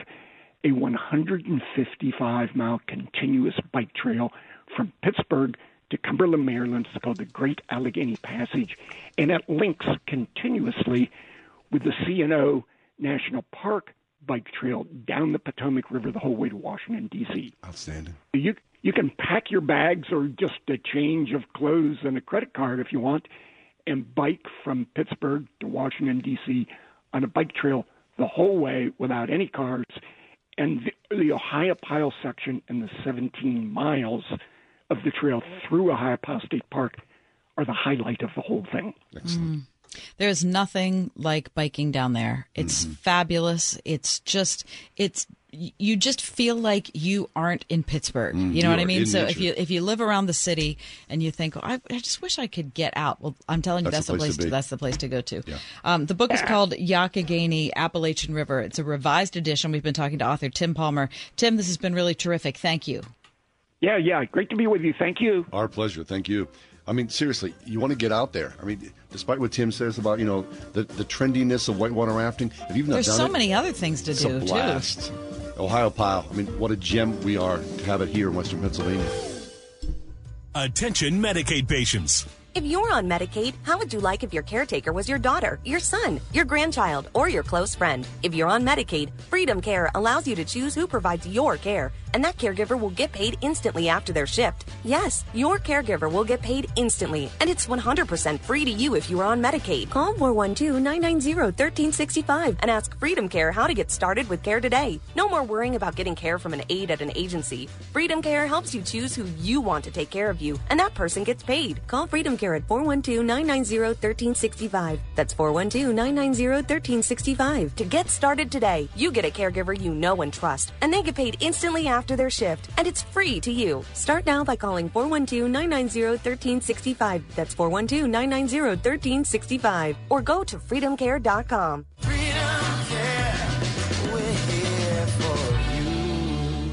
a 155-mile continuous bike trail from Pittsburgh to Cumberland, Maryland. It's called the Great Allegheny Passage, and it links continuously with the CNO National Park bike trail down the Potomac River the whole way to Washington, D.C. Outstanding. You can pack your bags or just a change of clothes and a credit card if you want and bike from Pittsburgh to Washington, D.C. on a bike trail the whole way without any cars. And the Ohiopyle section and the 17 miles of the trail through Ohiopyle State Park are the highlight of the whole thing. Excellent. There's nothing like biking down there. It's fabulous. It's just, it's you just feel like you aren't in Pittsburgh. You know what I mean? So nature. if you live around the city and you think, oh, I just wish I could get out. Well, I'm telling you, that's the place to go to. Yeah. The book is called Youghiogheny Appalachian River. It's a revised edition. We've been talking to author Tim Palmer. Tim, this has been really terrific. Thank you. Yeah. Great to be with you. Thank you. Our pleasure. Thank you. I mean, seriously, you want to get out there. I mean, despite what Tim says about, the trendiness of whitewater rafting, if you've not done it, there's so many other things to do, too. It's a blast. Ohiopyle. I mean, what a gem we are to have it here in Western Pennsylvania. Attention Medicaid patients. If you're on Medicaid, how would you like if your caretaker was your daughter, your son, your grandchild, or your close friend? If you're on Medicaid, Freedom Care allows you to choose who provides your care, and that caregiver will get paid instantly after their shift. Yes, your caregiver will get paid instantly, and it's 100% free to you if you are on Medicaid. Call 412-990-1365 and ask Freedom Care how to get started with care today. No more worrying about getting care from an aide at an agency. Freedom Care helps you choose who you want to take care of you, and that person gets paid. Call Freedom Care at 412-990-1365. That's 412-990-1365. To get started today, you get a caregiver you know and trust, and they get paid instantly after their shift, and it's free to you. Start now by calling 412-990-1365. That's 412-990-1365. Or go to freedomcare.com.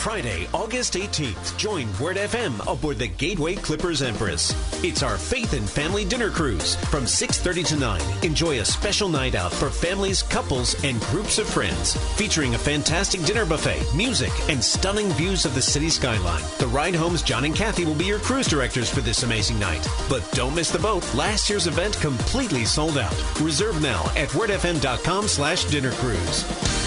Friday, August 18th, join Word FM aboard the Gateway Clippers Empress. It's our Faith and Family Dinner Cruise from 6:30 to 9. Enjoy a special night out for families, couples, and groups of friends. Featuring a fantastic dinner buffet, music, and stunning views of the city skyline. The Ride Home's John and Kathy will be your cruise directors for this amazing night. But don't miss the boat. Last year's event completely sold out. Reserve now at wordfm.com/dinnercruise.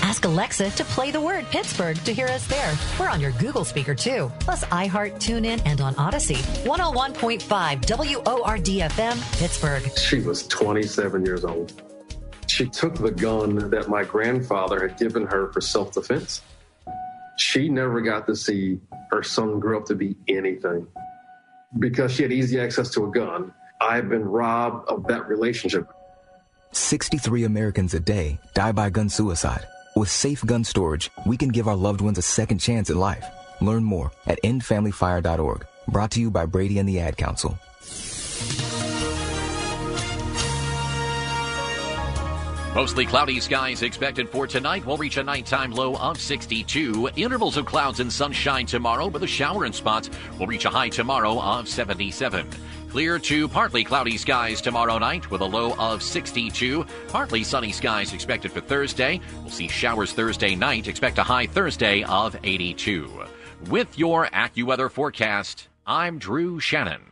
Ask Alexa to play the word Pittsburgh to hear us there. We're on your Google speaker, too. Plus iHeart, TuneIn, and on Odyssey. 101.5 WORD-FM, Pittsburgh. She was 27 years old. She took the gun that my grandfather had given her for self-defense. She never got to see her son grow up to be anything. Because she had easy access to a gun, I've been robbed of that relationship. 63 Americans a day die by gun suicide. With safe gun storage, we can give our loved ones a second chance at life. Learn more at endfamilyfire.org. Brought to you by Brady and the Ad Council. Mostly cloudy skies expected for tonight. We'll reach a nighttime low of 62. Intervals of clouds and sunshine tomorrow, with a shower in spots. We'll reach a high tomorrow of 77. Clear to partly cloudy skies tomorrow night with a low of 62. Partly sunny skies expected for Thursday. We'll see showers Thursday night. Expect a high Thursday of 82. With your AccuWeather forecast, I'm Drew Shannon.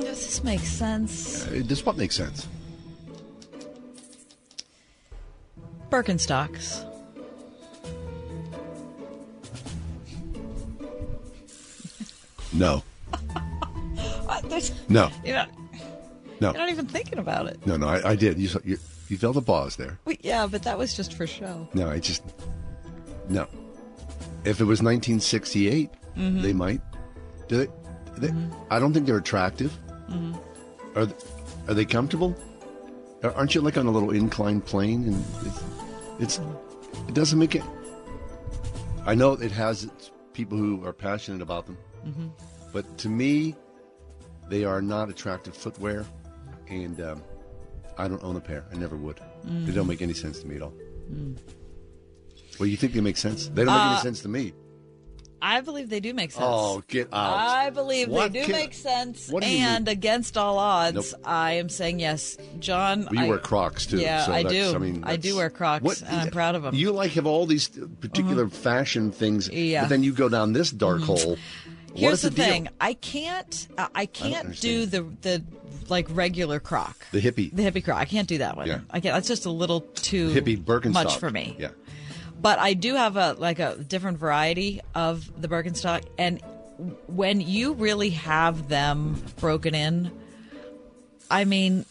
Does this make sense? Does what make sense? Birkenstocks. No. No. No. You're not even thinking about it. No, I did. You felt a pause there. Yeah, but that was just for show. No, I just... No. If it was 1968, they might. Do they I don't think they're attractive. Mm-hmm. Are they comfortable? Aren't you like on a little inclined plane? And it doesn't make it... I know it has its people who are passionate about them, but to me, they are not attractive footwear. and I don't own a pair. I never would. They don't make any sense to me at all. Well, you think they make sense? They don't make any sense to me. I believe they do make sense. Oh, get out. I believe they do make sense. And against all odds, nope. I am saying yes. John. Well, you wear Crocs, too. Yeah, so I do. I mean, I do wear Crocs, and I'm proud of them. You like have all these particular fashion things, but then you go down this dark hole. Here's the thing. Deal? I can't do the like regular Croc. The hippie Croc. I can't do that one. Yeah. I can't. That's just a little too hippie Birkenstock. Much for me. Yeah. But I do have a different variety of the Birkenstock, and when you really have them broken in, I mean,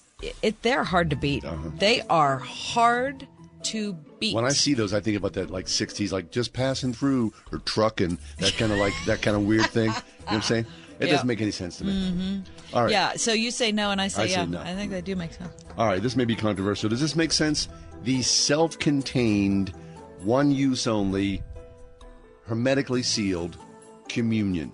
they're hard to beat. Uh-huh. They are hard to beat. When I see those, I think about that like '60s, like just passing through or trucking, that kind of like that kind of weird thing. You know what I'm saying? It doesn't make any sense to me. Mm-hmm. All right. Yeah. So you say no, and I say yeah. No. I think they do make sense. All right. This may be controversial. Does this make sense? The self-contained, one use only, hermetically sealed communion.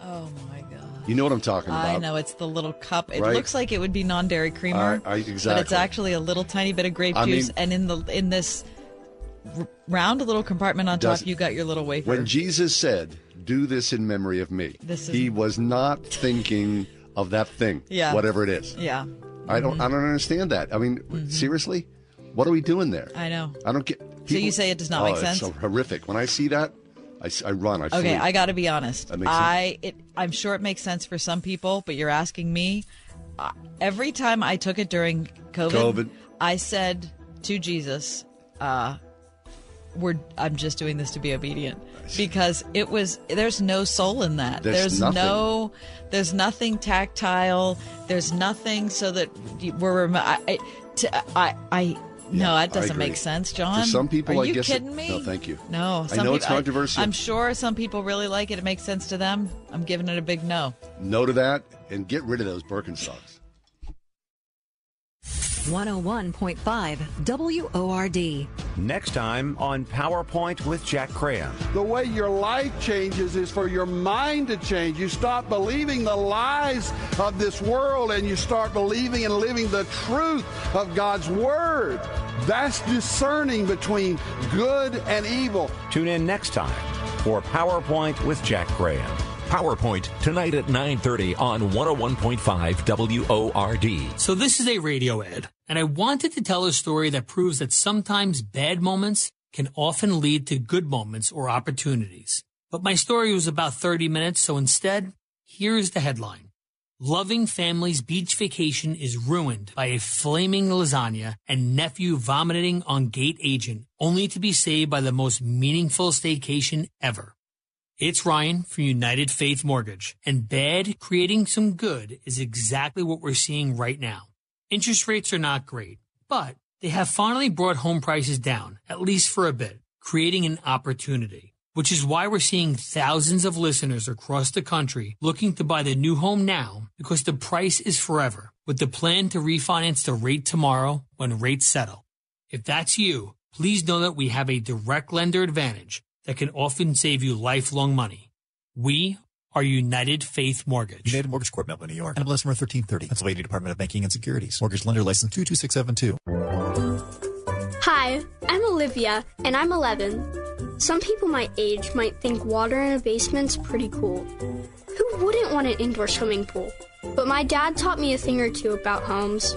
Oh my God. You know what I'm talking about. I know, it's the little cup. It looks like it would be non-dairy creamer. Exactly. But it's actually a little tiny bit of grape juice, and in this round little compartment on top, you got your little wafer. When Jesus said, "Do this in memory of me," he was not thinking of that thing, whatever it is. Yeah. I don't understand that. I mean, seriously? What are we doing there? I know. I don't get. People, so you say it does not make sense? It's so horrific. When I see that, I run. I flee. Okay, I got to be honest. I'm sure it makes sense for some people, but you're asking me. Every time I took it during COVID. I said to Jesus, I'm just doing this to be obedient, because there's no soul in that. There's nothing tactile. There's nothing so that we're. No, that doesn't make sense, John. For some people, I guess. Are you kidding me? No, thank you. No. I know it's controversial. I'm sure some people really like it. It makes sense to them. I'm giving it a big no. No to that, and get rid of those Birkenstocks. 101.5 WORD. Next time on PowerPoint with Jack Cram. The way your life changes is for your mind to change. You stop believing the lies of this world, and you start believing and living the truth of God's Word. That's discerning between good and evil. Tune in next time for PowerPoint with Jack Cram. PowerPoint tonight at 9:30 on 101.5 WORD. So this is a radio ad, and I wanted to tell a story that proves that sometimes bad moments can often lead to good moments or opportunities. But my story was about 30 minutes, so instead, here's the headline. Loving family's beach vacation is ruined by a flaming lasagna and nephew vomiting on gate agent, only to be saved by the most meaningful staycation ever. It's Ryan from United Faith Mortgage, and bad creating some good is exactly what we're seeing right now. Interest rates are not great, but they have finally brought home prices down, at least for a bit, creating an opportunity, which is why we're seeing thousands of listeners across the country looking to buy the new home now, because the price is forever, with the plan to refinance the rate tomorrow when rates settle. If that's you, please know that we have a direct lender advantage that can often save you lifelong money. We are United Faith Mortgage. United Mortgage Corp, Melbourne, New York. NMLS number 1330. Pennsylvania Department of Banking and Securities. Mortgage lender license 22672. Hi, I'm Olivia, and I'm 11. Some people my age might think water in a basement's pretty cool. Who wouldn't want an indoor swimming pool? But my dad taught me a thing or two about homes.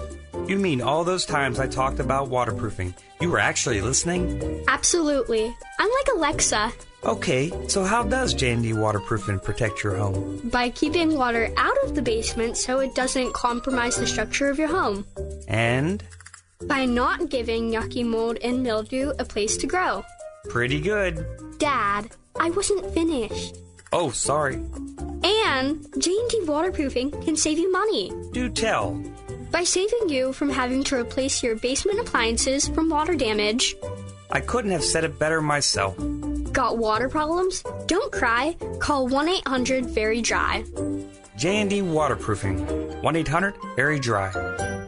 You mean all those times I talked about waterproofing, you were actually listening? Absolutely. I'm like Alexa. Okay, so how does J&D Waterproofing protect your home? By keeping water out of the basement so it doesn't compromise the structure of your home. And? By not giving yucky mold and mildew a place to grow. Pretty good. Dad, I wasn't finished. Oh, sorry. And J&D Waterproofing can save you money. Do tell. By saving you from having to replace your basement appliances from water damage. I couldn't have said it better myself. Got water problems? Don't cry. Call 1-800-VERY-DRY. J&D Waterproofing. 1-800-VERY-DRY.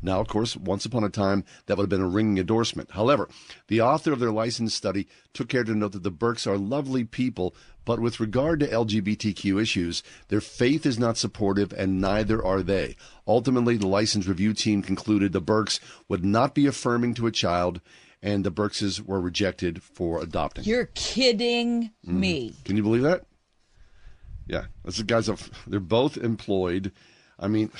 Now, of course, once upon a time, that would have been a ringing endorsement. However, the author of their license study took care to note that the Burkes are lovely people, but with regard to LGBTQ issues, their faith is not supportive, and neither are they. Ultimately, the license review team concluded the Burkes would not be affirming to a child, and the Burkeses were rejected for adopting. You're kidding me. Can you believe that? Yeah. Those guys, they're both employed. I mean,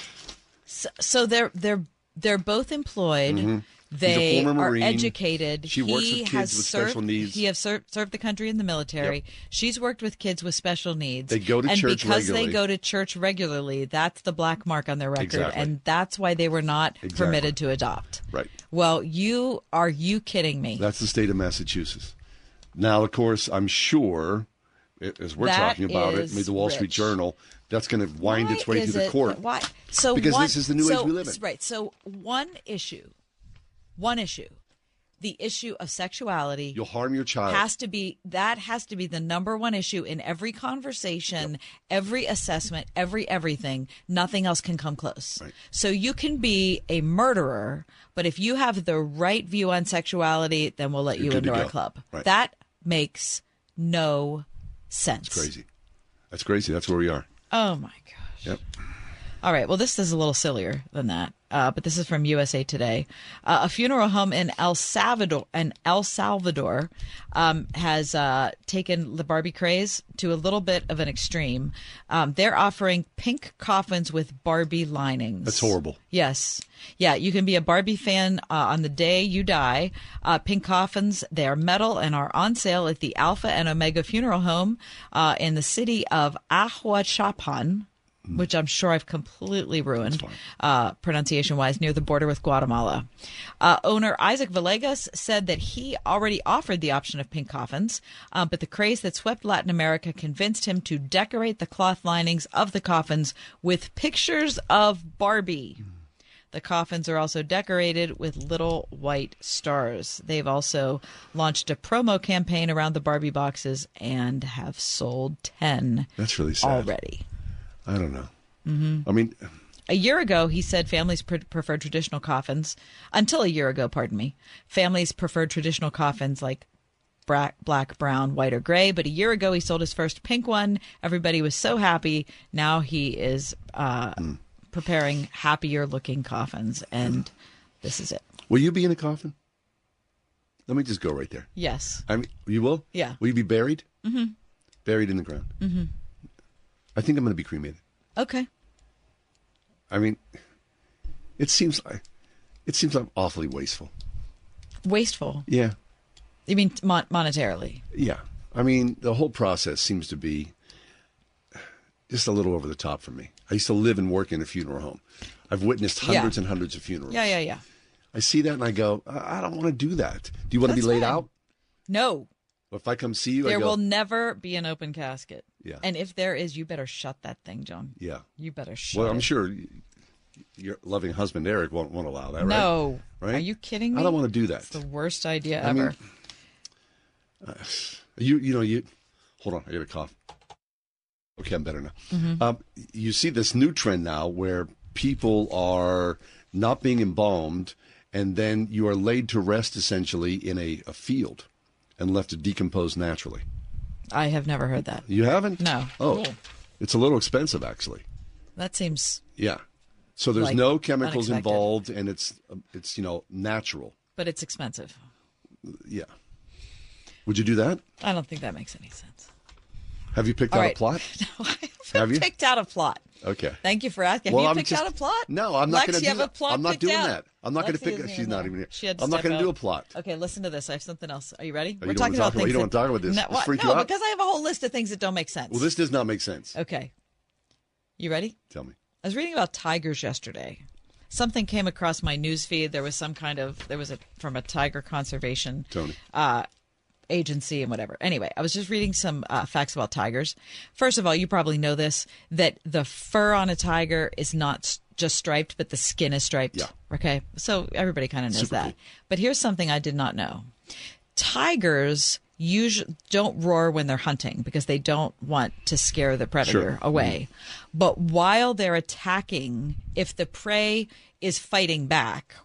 so they're both employed. Mm-hmm. They are educated. She works with kids with special needs. He has served the country in the military. Yep. She's worked with kids with special needs. They go to church regularly. And because they go to church regularly, that's the black mark on their record. Exactly. And that's why they were not permitted to adopt. Right. Well, are you kidding me? That's the state of Massachusetts. Now, of course, I'm sure, as we're talking about it, the Wall Street Journal, that's going to wind its way through the court. Why? So because this is the new age we live in. Right. So one issue, the issue of sexuality. You'll harm your child. Has to be the number one issue in every conversation, every assessment, everything. Nothing else can come close. Right. So you can be a murderer, but if you have the right view on sexuality, then we'll let you into our club. Right. That makes no sense. It's crazy. That's crazy. That's where we are. Oh, my gosh. Yep. All right. Well, this is a little sillier than that, but this is from USA Today. A funeral home in El Salvador, has taken the Barbie craze to a little bit of an extreme. They're offering pink coffins with Barbie linings. That's horrible. Yes. Yeah, you can be a Barbie fan on the day you die. Pink coffins, they are metal and are on sale at the Alpha and Omega Funeral Home in the city of Ohiopyle, which I'm sure I've completely ruined pronunciation-wise, near the border with Guatemala. Owner Isaac Villegas said that he already offered the option of pink coffins, but the craze that swept Latin America convinced him to decorate the cloth linings of the coffins with pictures of Barbie. The coffins are also decorated with little white stars. They've also launched a promo campaign around the Barbie boxes and have sold 10. That's really sad. Already. I don't know. Mm-hmm. I mean, a year ago, he said families preferred traditional coffins. Until a year ago, pardon me. Families preferred traditional coffins like black, brown, white, or gray. But a year ago, he sold his first pink one. Everybody was so happy. Now he is preparing happier-looking coffins, and this is it. Will you be in a coffin? Let me just go right there. Yes. I mean, you will? Yeah. Will you be buried? Mm-hmm. Buried in the ground? Mm-hmm. I think I'm going to be cremated. Okay. I mean, it seems like I'm awfully wasteful. Wasteful? Yeah. You mean monetarily? Yeah. I mean, the whole process seems to be just a little over the top for me. I used to live and work in a funeral home. I've witnessed hundreds and hundreds of funerals. Yeah. I see that and I go, I don't want to do that. Do you want to be laid out? No. If I come see you, there will never be an open casket. Yeah. And if there is, you better shut that thing, John. Yeah. You better shut it. Well, I'm sure your loving husband, Eric, won't allow that, right? No. Right? Are you kidding me? I don't want to do that. It's the worst idea ever. I mean, hold on. I got a cough. Okay, I'm better now. Mm-hmm. You see this new trend now where people are not being embalmed, and then you are laid to rest essentially in a field. And left to decompose naturally. I have never heard that. You haven't? No. Oh, cool. It's a little expensive, actually. That seems. Yeah. So there's no chemicals involved, and it's natural. But it's expensive. Yeah. Would you do that? I don't think that makes any sense. Have you picked out a plot? No, I haven't picked out a plot. Okay. Thank you for asking. Well, have you picked out a plot? No, I'm not going to do that. I'm not doing that. I'm not going to pick. She's not even here. I'm not going to do a plot. Okay, listen to this. I have something else. Are you ready? We're talking about things. You don't want to talk about this. No, because I have a whole list of things that don't make sense. Well, this does not make sense. Okay. You ready? Tell me. I was reading about tigers yesterday. Something came across my news feed. There was from a tiger conservation agency and whatever. Anyway, I was just reading some facts about tigers. First of all, you probably know this, that the fur on a tiger is not just striped, but the skin is striped. Yeah. Okay. So everybody kind of knows that. Cool. But here's something I did not know. Tigers usually don't roar when they're hunting because they don't want to scare the predator away. Mm-hmm. But while they're attacking, if the prey is fighting back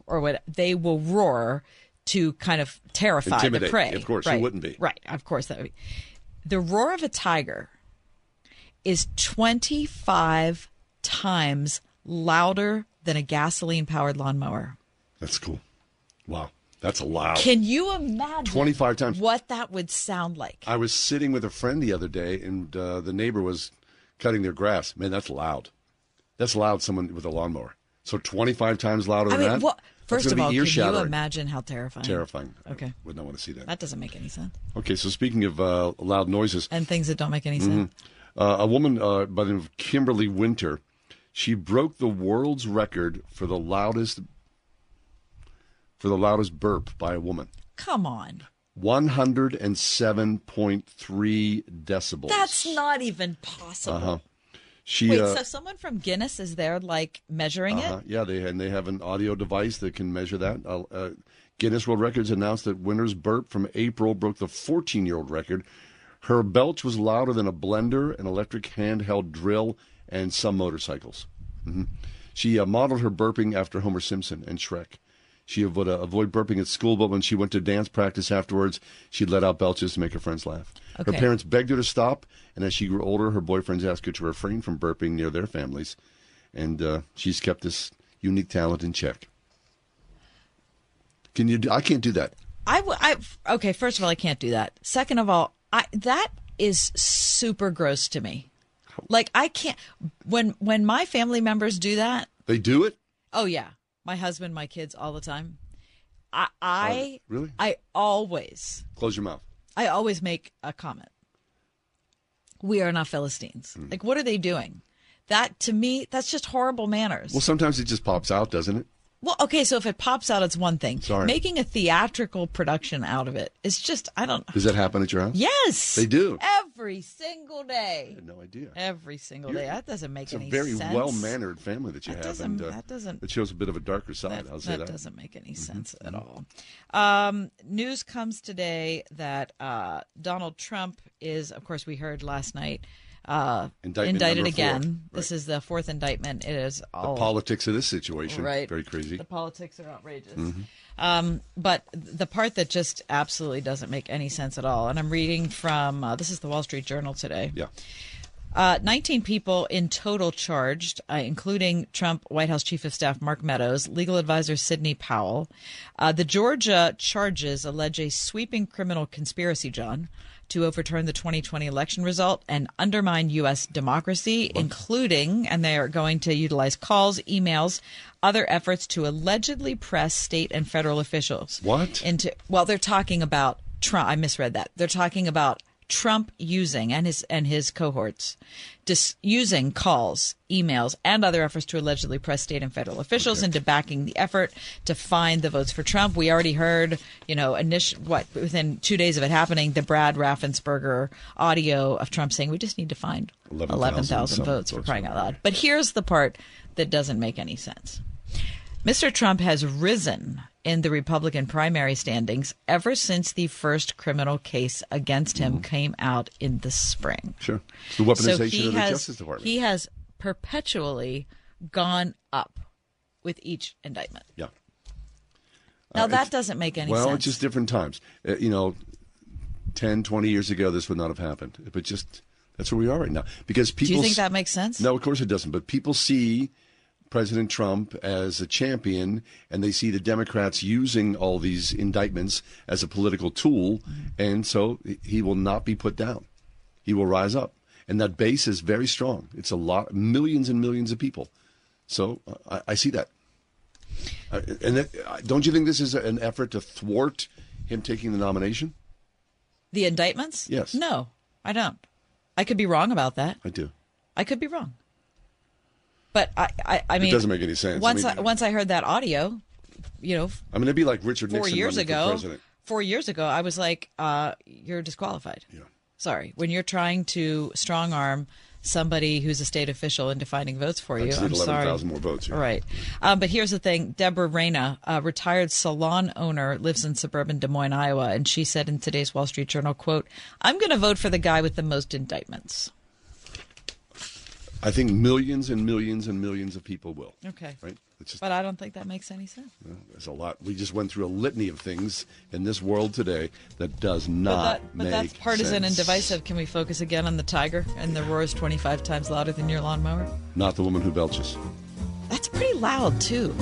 they will roar to kind of terrify the prey. Of course, it wouldn't be. Right, of course. That would be. The roar of a tiger is 25 times louder than a gasoline-powered lawnmower. That's cool. Wow, that's loud. Can you imagine 25 times what that would sound like? I was sitting with a friend the other day, and the neighbor was cutting their grass. Man, that's loud. That's loud, someone with a lawnmower. So 25 times louder than that? First of all, can you imagine how terrifying? Terrifying. Okay. I would not want to see that. That doesn't make any sense. Okay, so speaking of loud noises. And things that don't make any sense. A woman by the name of Kimberly Winter, she broke the world's record for the loudest burp by a woman. Come on. 107.3 decibels. That's not even possible. Uh-huh. Wait, so someone from Guinness is there, like, measuring it? Yeah, they have an audio device that can measure that. Guinness World Records announced that winter's burp from April broke the 14-year-old record. Her belch was louder than a blender, an electric handheld drill, and some motorcycles. Mm-hmm. She modeled her burping after Homer Simpson and Shrek. She would avoid burping at school, but when she went to dance practice afterwards, she'd let out belches to make her friends laugh. Okay. Her parents begged her to stop, and as she grew older, her boyfriends asked her to refrain from burping near their families, and she's kept this unique talent in check. I can't do that. Okay, first of all, I can't do that. Second of all, that is super gross to me. Like, I can't. When my family members do that. They do it? Oh, yeah. My husband, my kids, all the time. Really? I always. Close your mouth. I always make a comment. We are not Philistines. Like, what are they doing? That, to me, that's just horrible manners. Well, sometimes it just pops out, doesn't it? Well, okay, so if it pops out, it's one thing. Sorry. Making a theatrical production out of it is just, I don't know. Does that happen at your house? Yes. They do. Every single day. I had no idea. Every single day. That doesn't make any sense. It's a very well-mannered family that you have. And, it shows a bit of a darker side, I'll say that. That doesn't make any sense at all. News comes today that Donald Trump is, of course, we heard last night, indicted again. Right. This is the fourth indictment. It is all the politics of this situation. Right. Very crazy. The politics are outrageous. Mm-hmm. But the part that just absolutely doesn't make any sense at all, and I'm reading from this is the Wall Street Journal today. Yeah. 19 people in total charged, including Trump White House Chief of Staff Mark Meadows, legal advisor Sidney Powell. The Georgia charges allege a sweeping criminal conspiracy, John, to overturn the 2020 election result and undermine U.S. democracy, including, and they are going to utilize calls, emails, other efforts to allegedly press state and federal officials. What? They're talking about Trump. I misread that. They're talking about Trump using and his cohorts using calls, emails, and other efforts to allegedly press state and federal officials into backing the effort to find the votes for Trump. We already heard, within 2 days of it happening, the Brad Raffensperger audio of Trump saying, we just need to find 11,000 votes for crying out loud. But here's the part that doesn't make any sense. Mr. Trump has risen in the Republican primary standings ever since the first criminal case against him came out in the spring. Sure. It's the weaponization of the Justice Department. He has perpetually gone up with each indictment. Yeah. Now, that doesn't make any sense. Well, it's just different times. 10, 20 years ago, this would not have happened. But just that's where we are right now. Because people. Do you think that makes sense? No, of course it doesn't. But people see President Trump as a champion, and they see the Democrats using all these indictments as a political tool, and so he will not be put down. He will rise up, and that base is very strong. It's a lot, millions and millions of people. So I see that. Don't you think this is an effort to thwart him taking the nomination? The indictments? Yes. No, I don't. I could be wrong about that. I do. I could be wrong. But I mean, it doesn't make any sense. Once I heard that audio, it'd be like Richard Nixon running for president. 4 years ago, I was like, "You're disqualified." Yeah. Sorry, when you're trying to strong arm somebody who's a state official into finding votes for you, I'm 11,000 more votes. Yeah. Right. But here's the thing: Deborah Reyna, a retired salon owner, lives in suburban Des Moines, Iowa, and she said in today's Wall Street Journal, "Quote: I'm going to vote for the guy with the most indictments." I think millions and millions and millions of people will. Okay. Right? But I don't think that makes any sense. Well, there's a lot. We just went through a litany of things in this world today that does not make sense. But that's partisan and divisive. Can we focus again on the tiger and the roar is 25 times louder than your lawnmower? Not the woman who belches. That's pretty loud, too.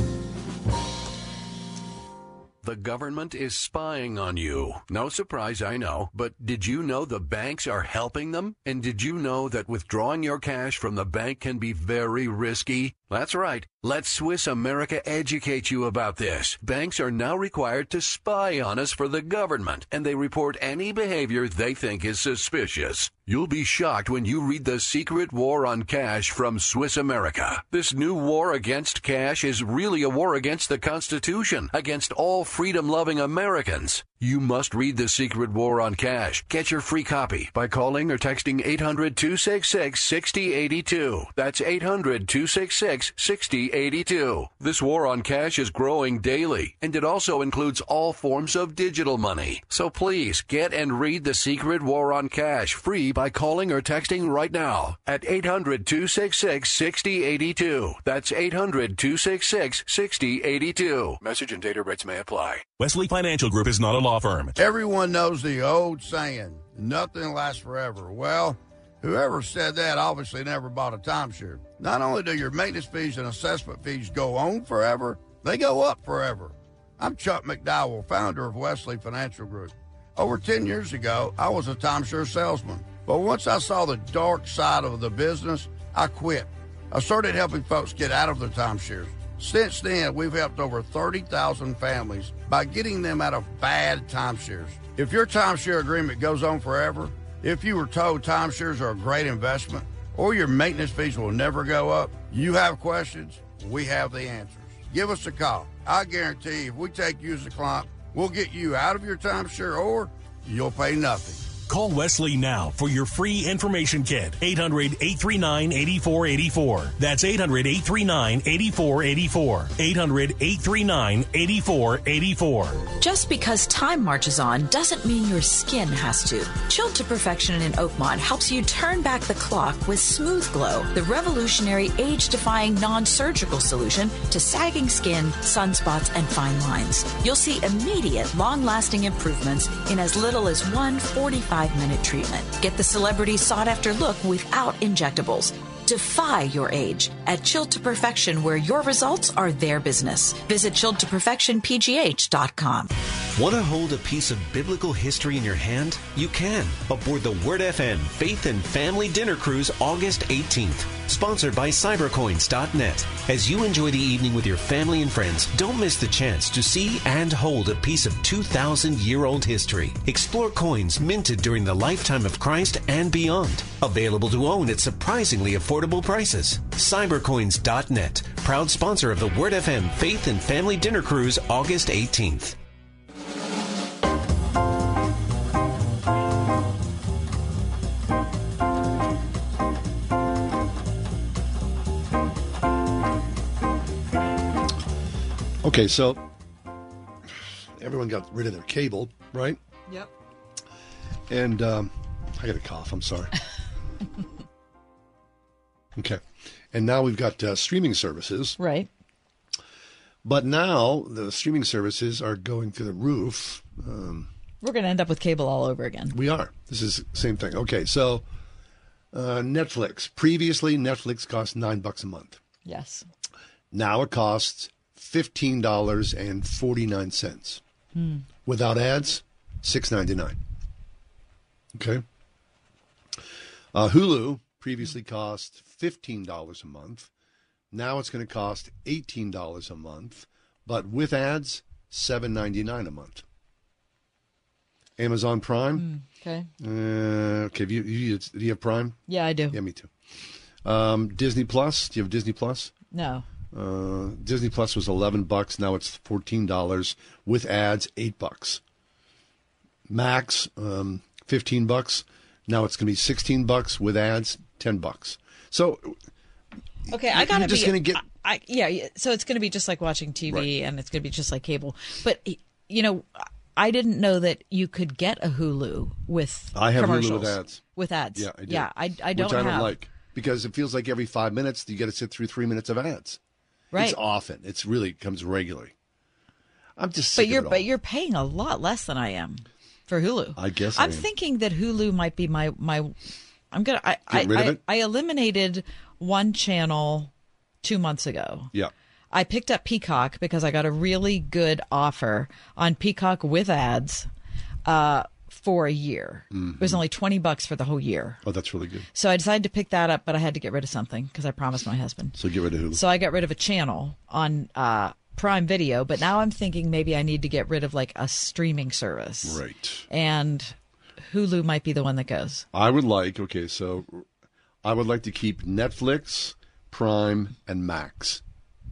The government is spying on you. No surprise, I know. But did you know the banks are helping them? And did you know that withdrawing your cash from the bank can be very risky? That's right. Let Swiss America educate you about this. Banks are now required to spy on us for the government, and they report any behavior they think is suspicious. You'll be shocked when you read The Secret War on Cash from Swiss America. This new war against cash is really a war against the Constitution, against all freedom-loving Americans. You must read The Secret War on Cash. Get your free copy by calling or texting 800-266-6082. That's 800-266-6082. This war on cash is growing daily, and it also includes all forms of digital money. So please get and read The Secret War on Cash free by calling or texting right now at 800-266-6082. That's 800-266-6082. Message and data rates may apply. Wesley Financial Group is not a law firm. Everyone knows the old saying, nothing lasts forever. Well, whoever said that obviously never bought a timeshare. Not only do your maintenance fees and assessment fees go on forever, they go up forever. I'm Chuck McDowell, founder of Wesley Financial Group. Over 10 years ago, I was a timeshare salesman. But once I saw the dark side of the business, I quit. I started helping folks get out of their timeshares. Since then, we've helped over 30,000 families by getting them out of bad timeshares. If your timeshare agreement goes on forever, if you were told timeshares are a great investment, or your maintenance fees will never go up, you have questions, we have the answers. Give us a call. I guarantee if we take you as a client, we'll get you out of your timeshare or you'll pay nothing. Call Wesley now for your free information kit. 800-839-8484. That's 800-839-8484. 800-839-8484. Just because time marches on doesn't mean your skin has to. Chilled to Perfection in Oakmont helps you turn back the clock with Smooth Glow, the revolutionary age-defying non-surgical solution to sagging skin, sunspots, and fine lines. You'll see immediate, long-lasting improvements in as little as 1 45-minute treatment. Get the celebrity sought-after look without injectables. Defy your age at Chilled to Perfection, where your results are their business. Visit chilledtoperfectionpgh.com. Want to hold a piece of biblical history in your hand? You can aboard the Word FM Faith and Family Dinner Cruise August 18th. Sponsored by cybercoins.net. As you enjoy the evening with your family and friends, don't miss the chance to see and hold a piece of 2,000-year-old history. Explore coins minted during the lifetime of Christ and beyond. Available to own at surprisingly affordable prices. Cybercoins.net, proud sponsor of the Word FM Faith and Family Dinner Cruise August 18th. Okay, so everyone got rid of their cable, right? Yep. And I got a cough. I'm sorry. Okay. And now we've got streaming services. Right. But now the streaming services are going through the roof. We're going to end up with cable all over again. We are. This is the same thing. Okay, so Netflix. Previously, Netflix cost $9 a month. Yes. Now it costs $15.49. Without ads, $6.99. Okay. Hulu previously cost $15 a month. Now it's going to cost $18 a month, but with ads, $7.99 a month. Amazon Prime. Okay. Okay. Do you have Prime? Yeah, I do. Yeah, me too. Disney Plus. Do you have Disney Plus? No. Disney Plus was $11. Now it's $14 with ads, $8. Max, $15. Now it's going to be $16 with ads, $10. So, okay, I got to just going to get. Yeah. So it's going to be just like watching TV, right, and it's going to be just like cable. But you know, I didn't know that you could get a Hulu with commercials. I have Hulu with ads. With ads, yeah, I do. Yeah, I don't. Which I don't like, because it feels like every 5 minutes you got to sit through 3 minutes of ads. Right. It's often. It's really comes regularly. I'm just sick of it all. But you're paying a lot less than I am for Hulu. I guess I'm thinking that Hulu might be my I'm gonna I eliminated one channel 2 months ago. Yeah. I picked up Peacock because I got a really good offer on Peacock with ads for a year. Mm-hmm. It was only $20 for the whole year. Oh, that's really good. So I decided to pick that up, but I had to get rid of something because I promised my husband. So get rid of who? So I got rid of a channel on Prime Video, but now I'm thinking maybe I need to get rid of like a streaming service. Right. And Hulu might be the one that goes. I would like to keep Netflix, Prime, and Max.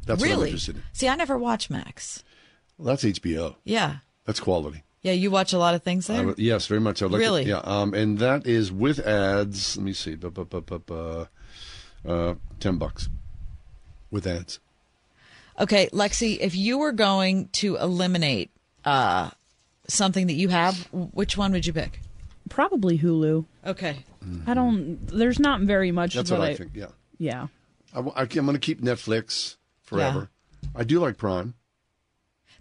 That's really what I'm interested in. See, I never watch Max. Well, that's HBO. Yeah. That's quality. Yeah, you watch a lot of things there? Yes, very much. Really? Yeah, and that is with ads. Let me see. $10 with ads. Okay, Lexi, if you were going to eliminate something that you have, which one would you pick? Probably Hulu. Okay. Mm-hmm. There's not very much. That's what I think, yeah. Yeah. I'm going to keep Netflix forever. Yeah. I do like Prime.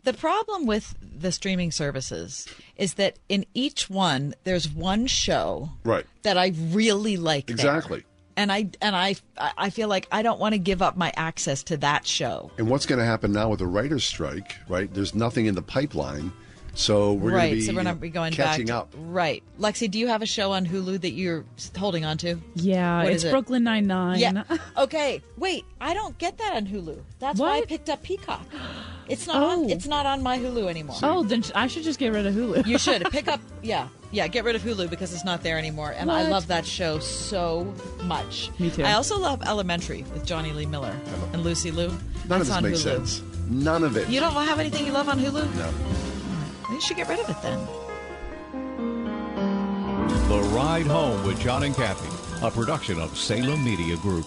The problem with the streaming services is that in each one, there's one show that I really like. Exactly. There. And I feel like I don't want to give up my access to that show. And what's going to happen now with the writer's strike, right? There's nothing in the pipeline, so we're going to be catching up. Right. Lexi, do you have a show on Hulu that you're holding on to? Yeah, it's Brooklyn Nine-Nine. Yeah. Okay, wait, I don't get that on Hulu. That's why I picked up Peacock. It's not on. It's not on my Hulu anymore. Oh, then I should just get rid of Hulu. You should pick up. Yeah. Get rid of Hulu because it's not there anymore. And I love that show so much. Me too. I also love Elementary with Johnny Lee Miller and Lucy Liu. None of this makes sense. None of it. You don't have anything you love on Hulu? No. You should get rid of it then. The Ride Home with John and Kathy, a production of Salem Media Group.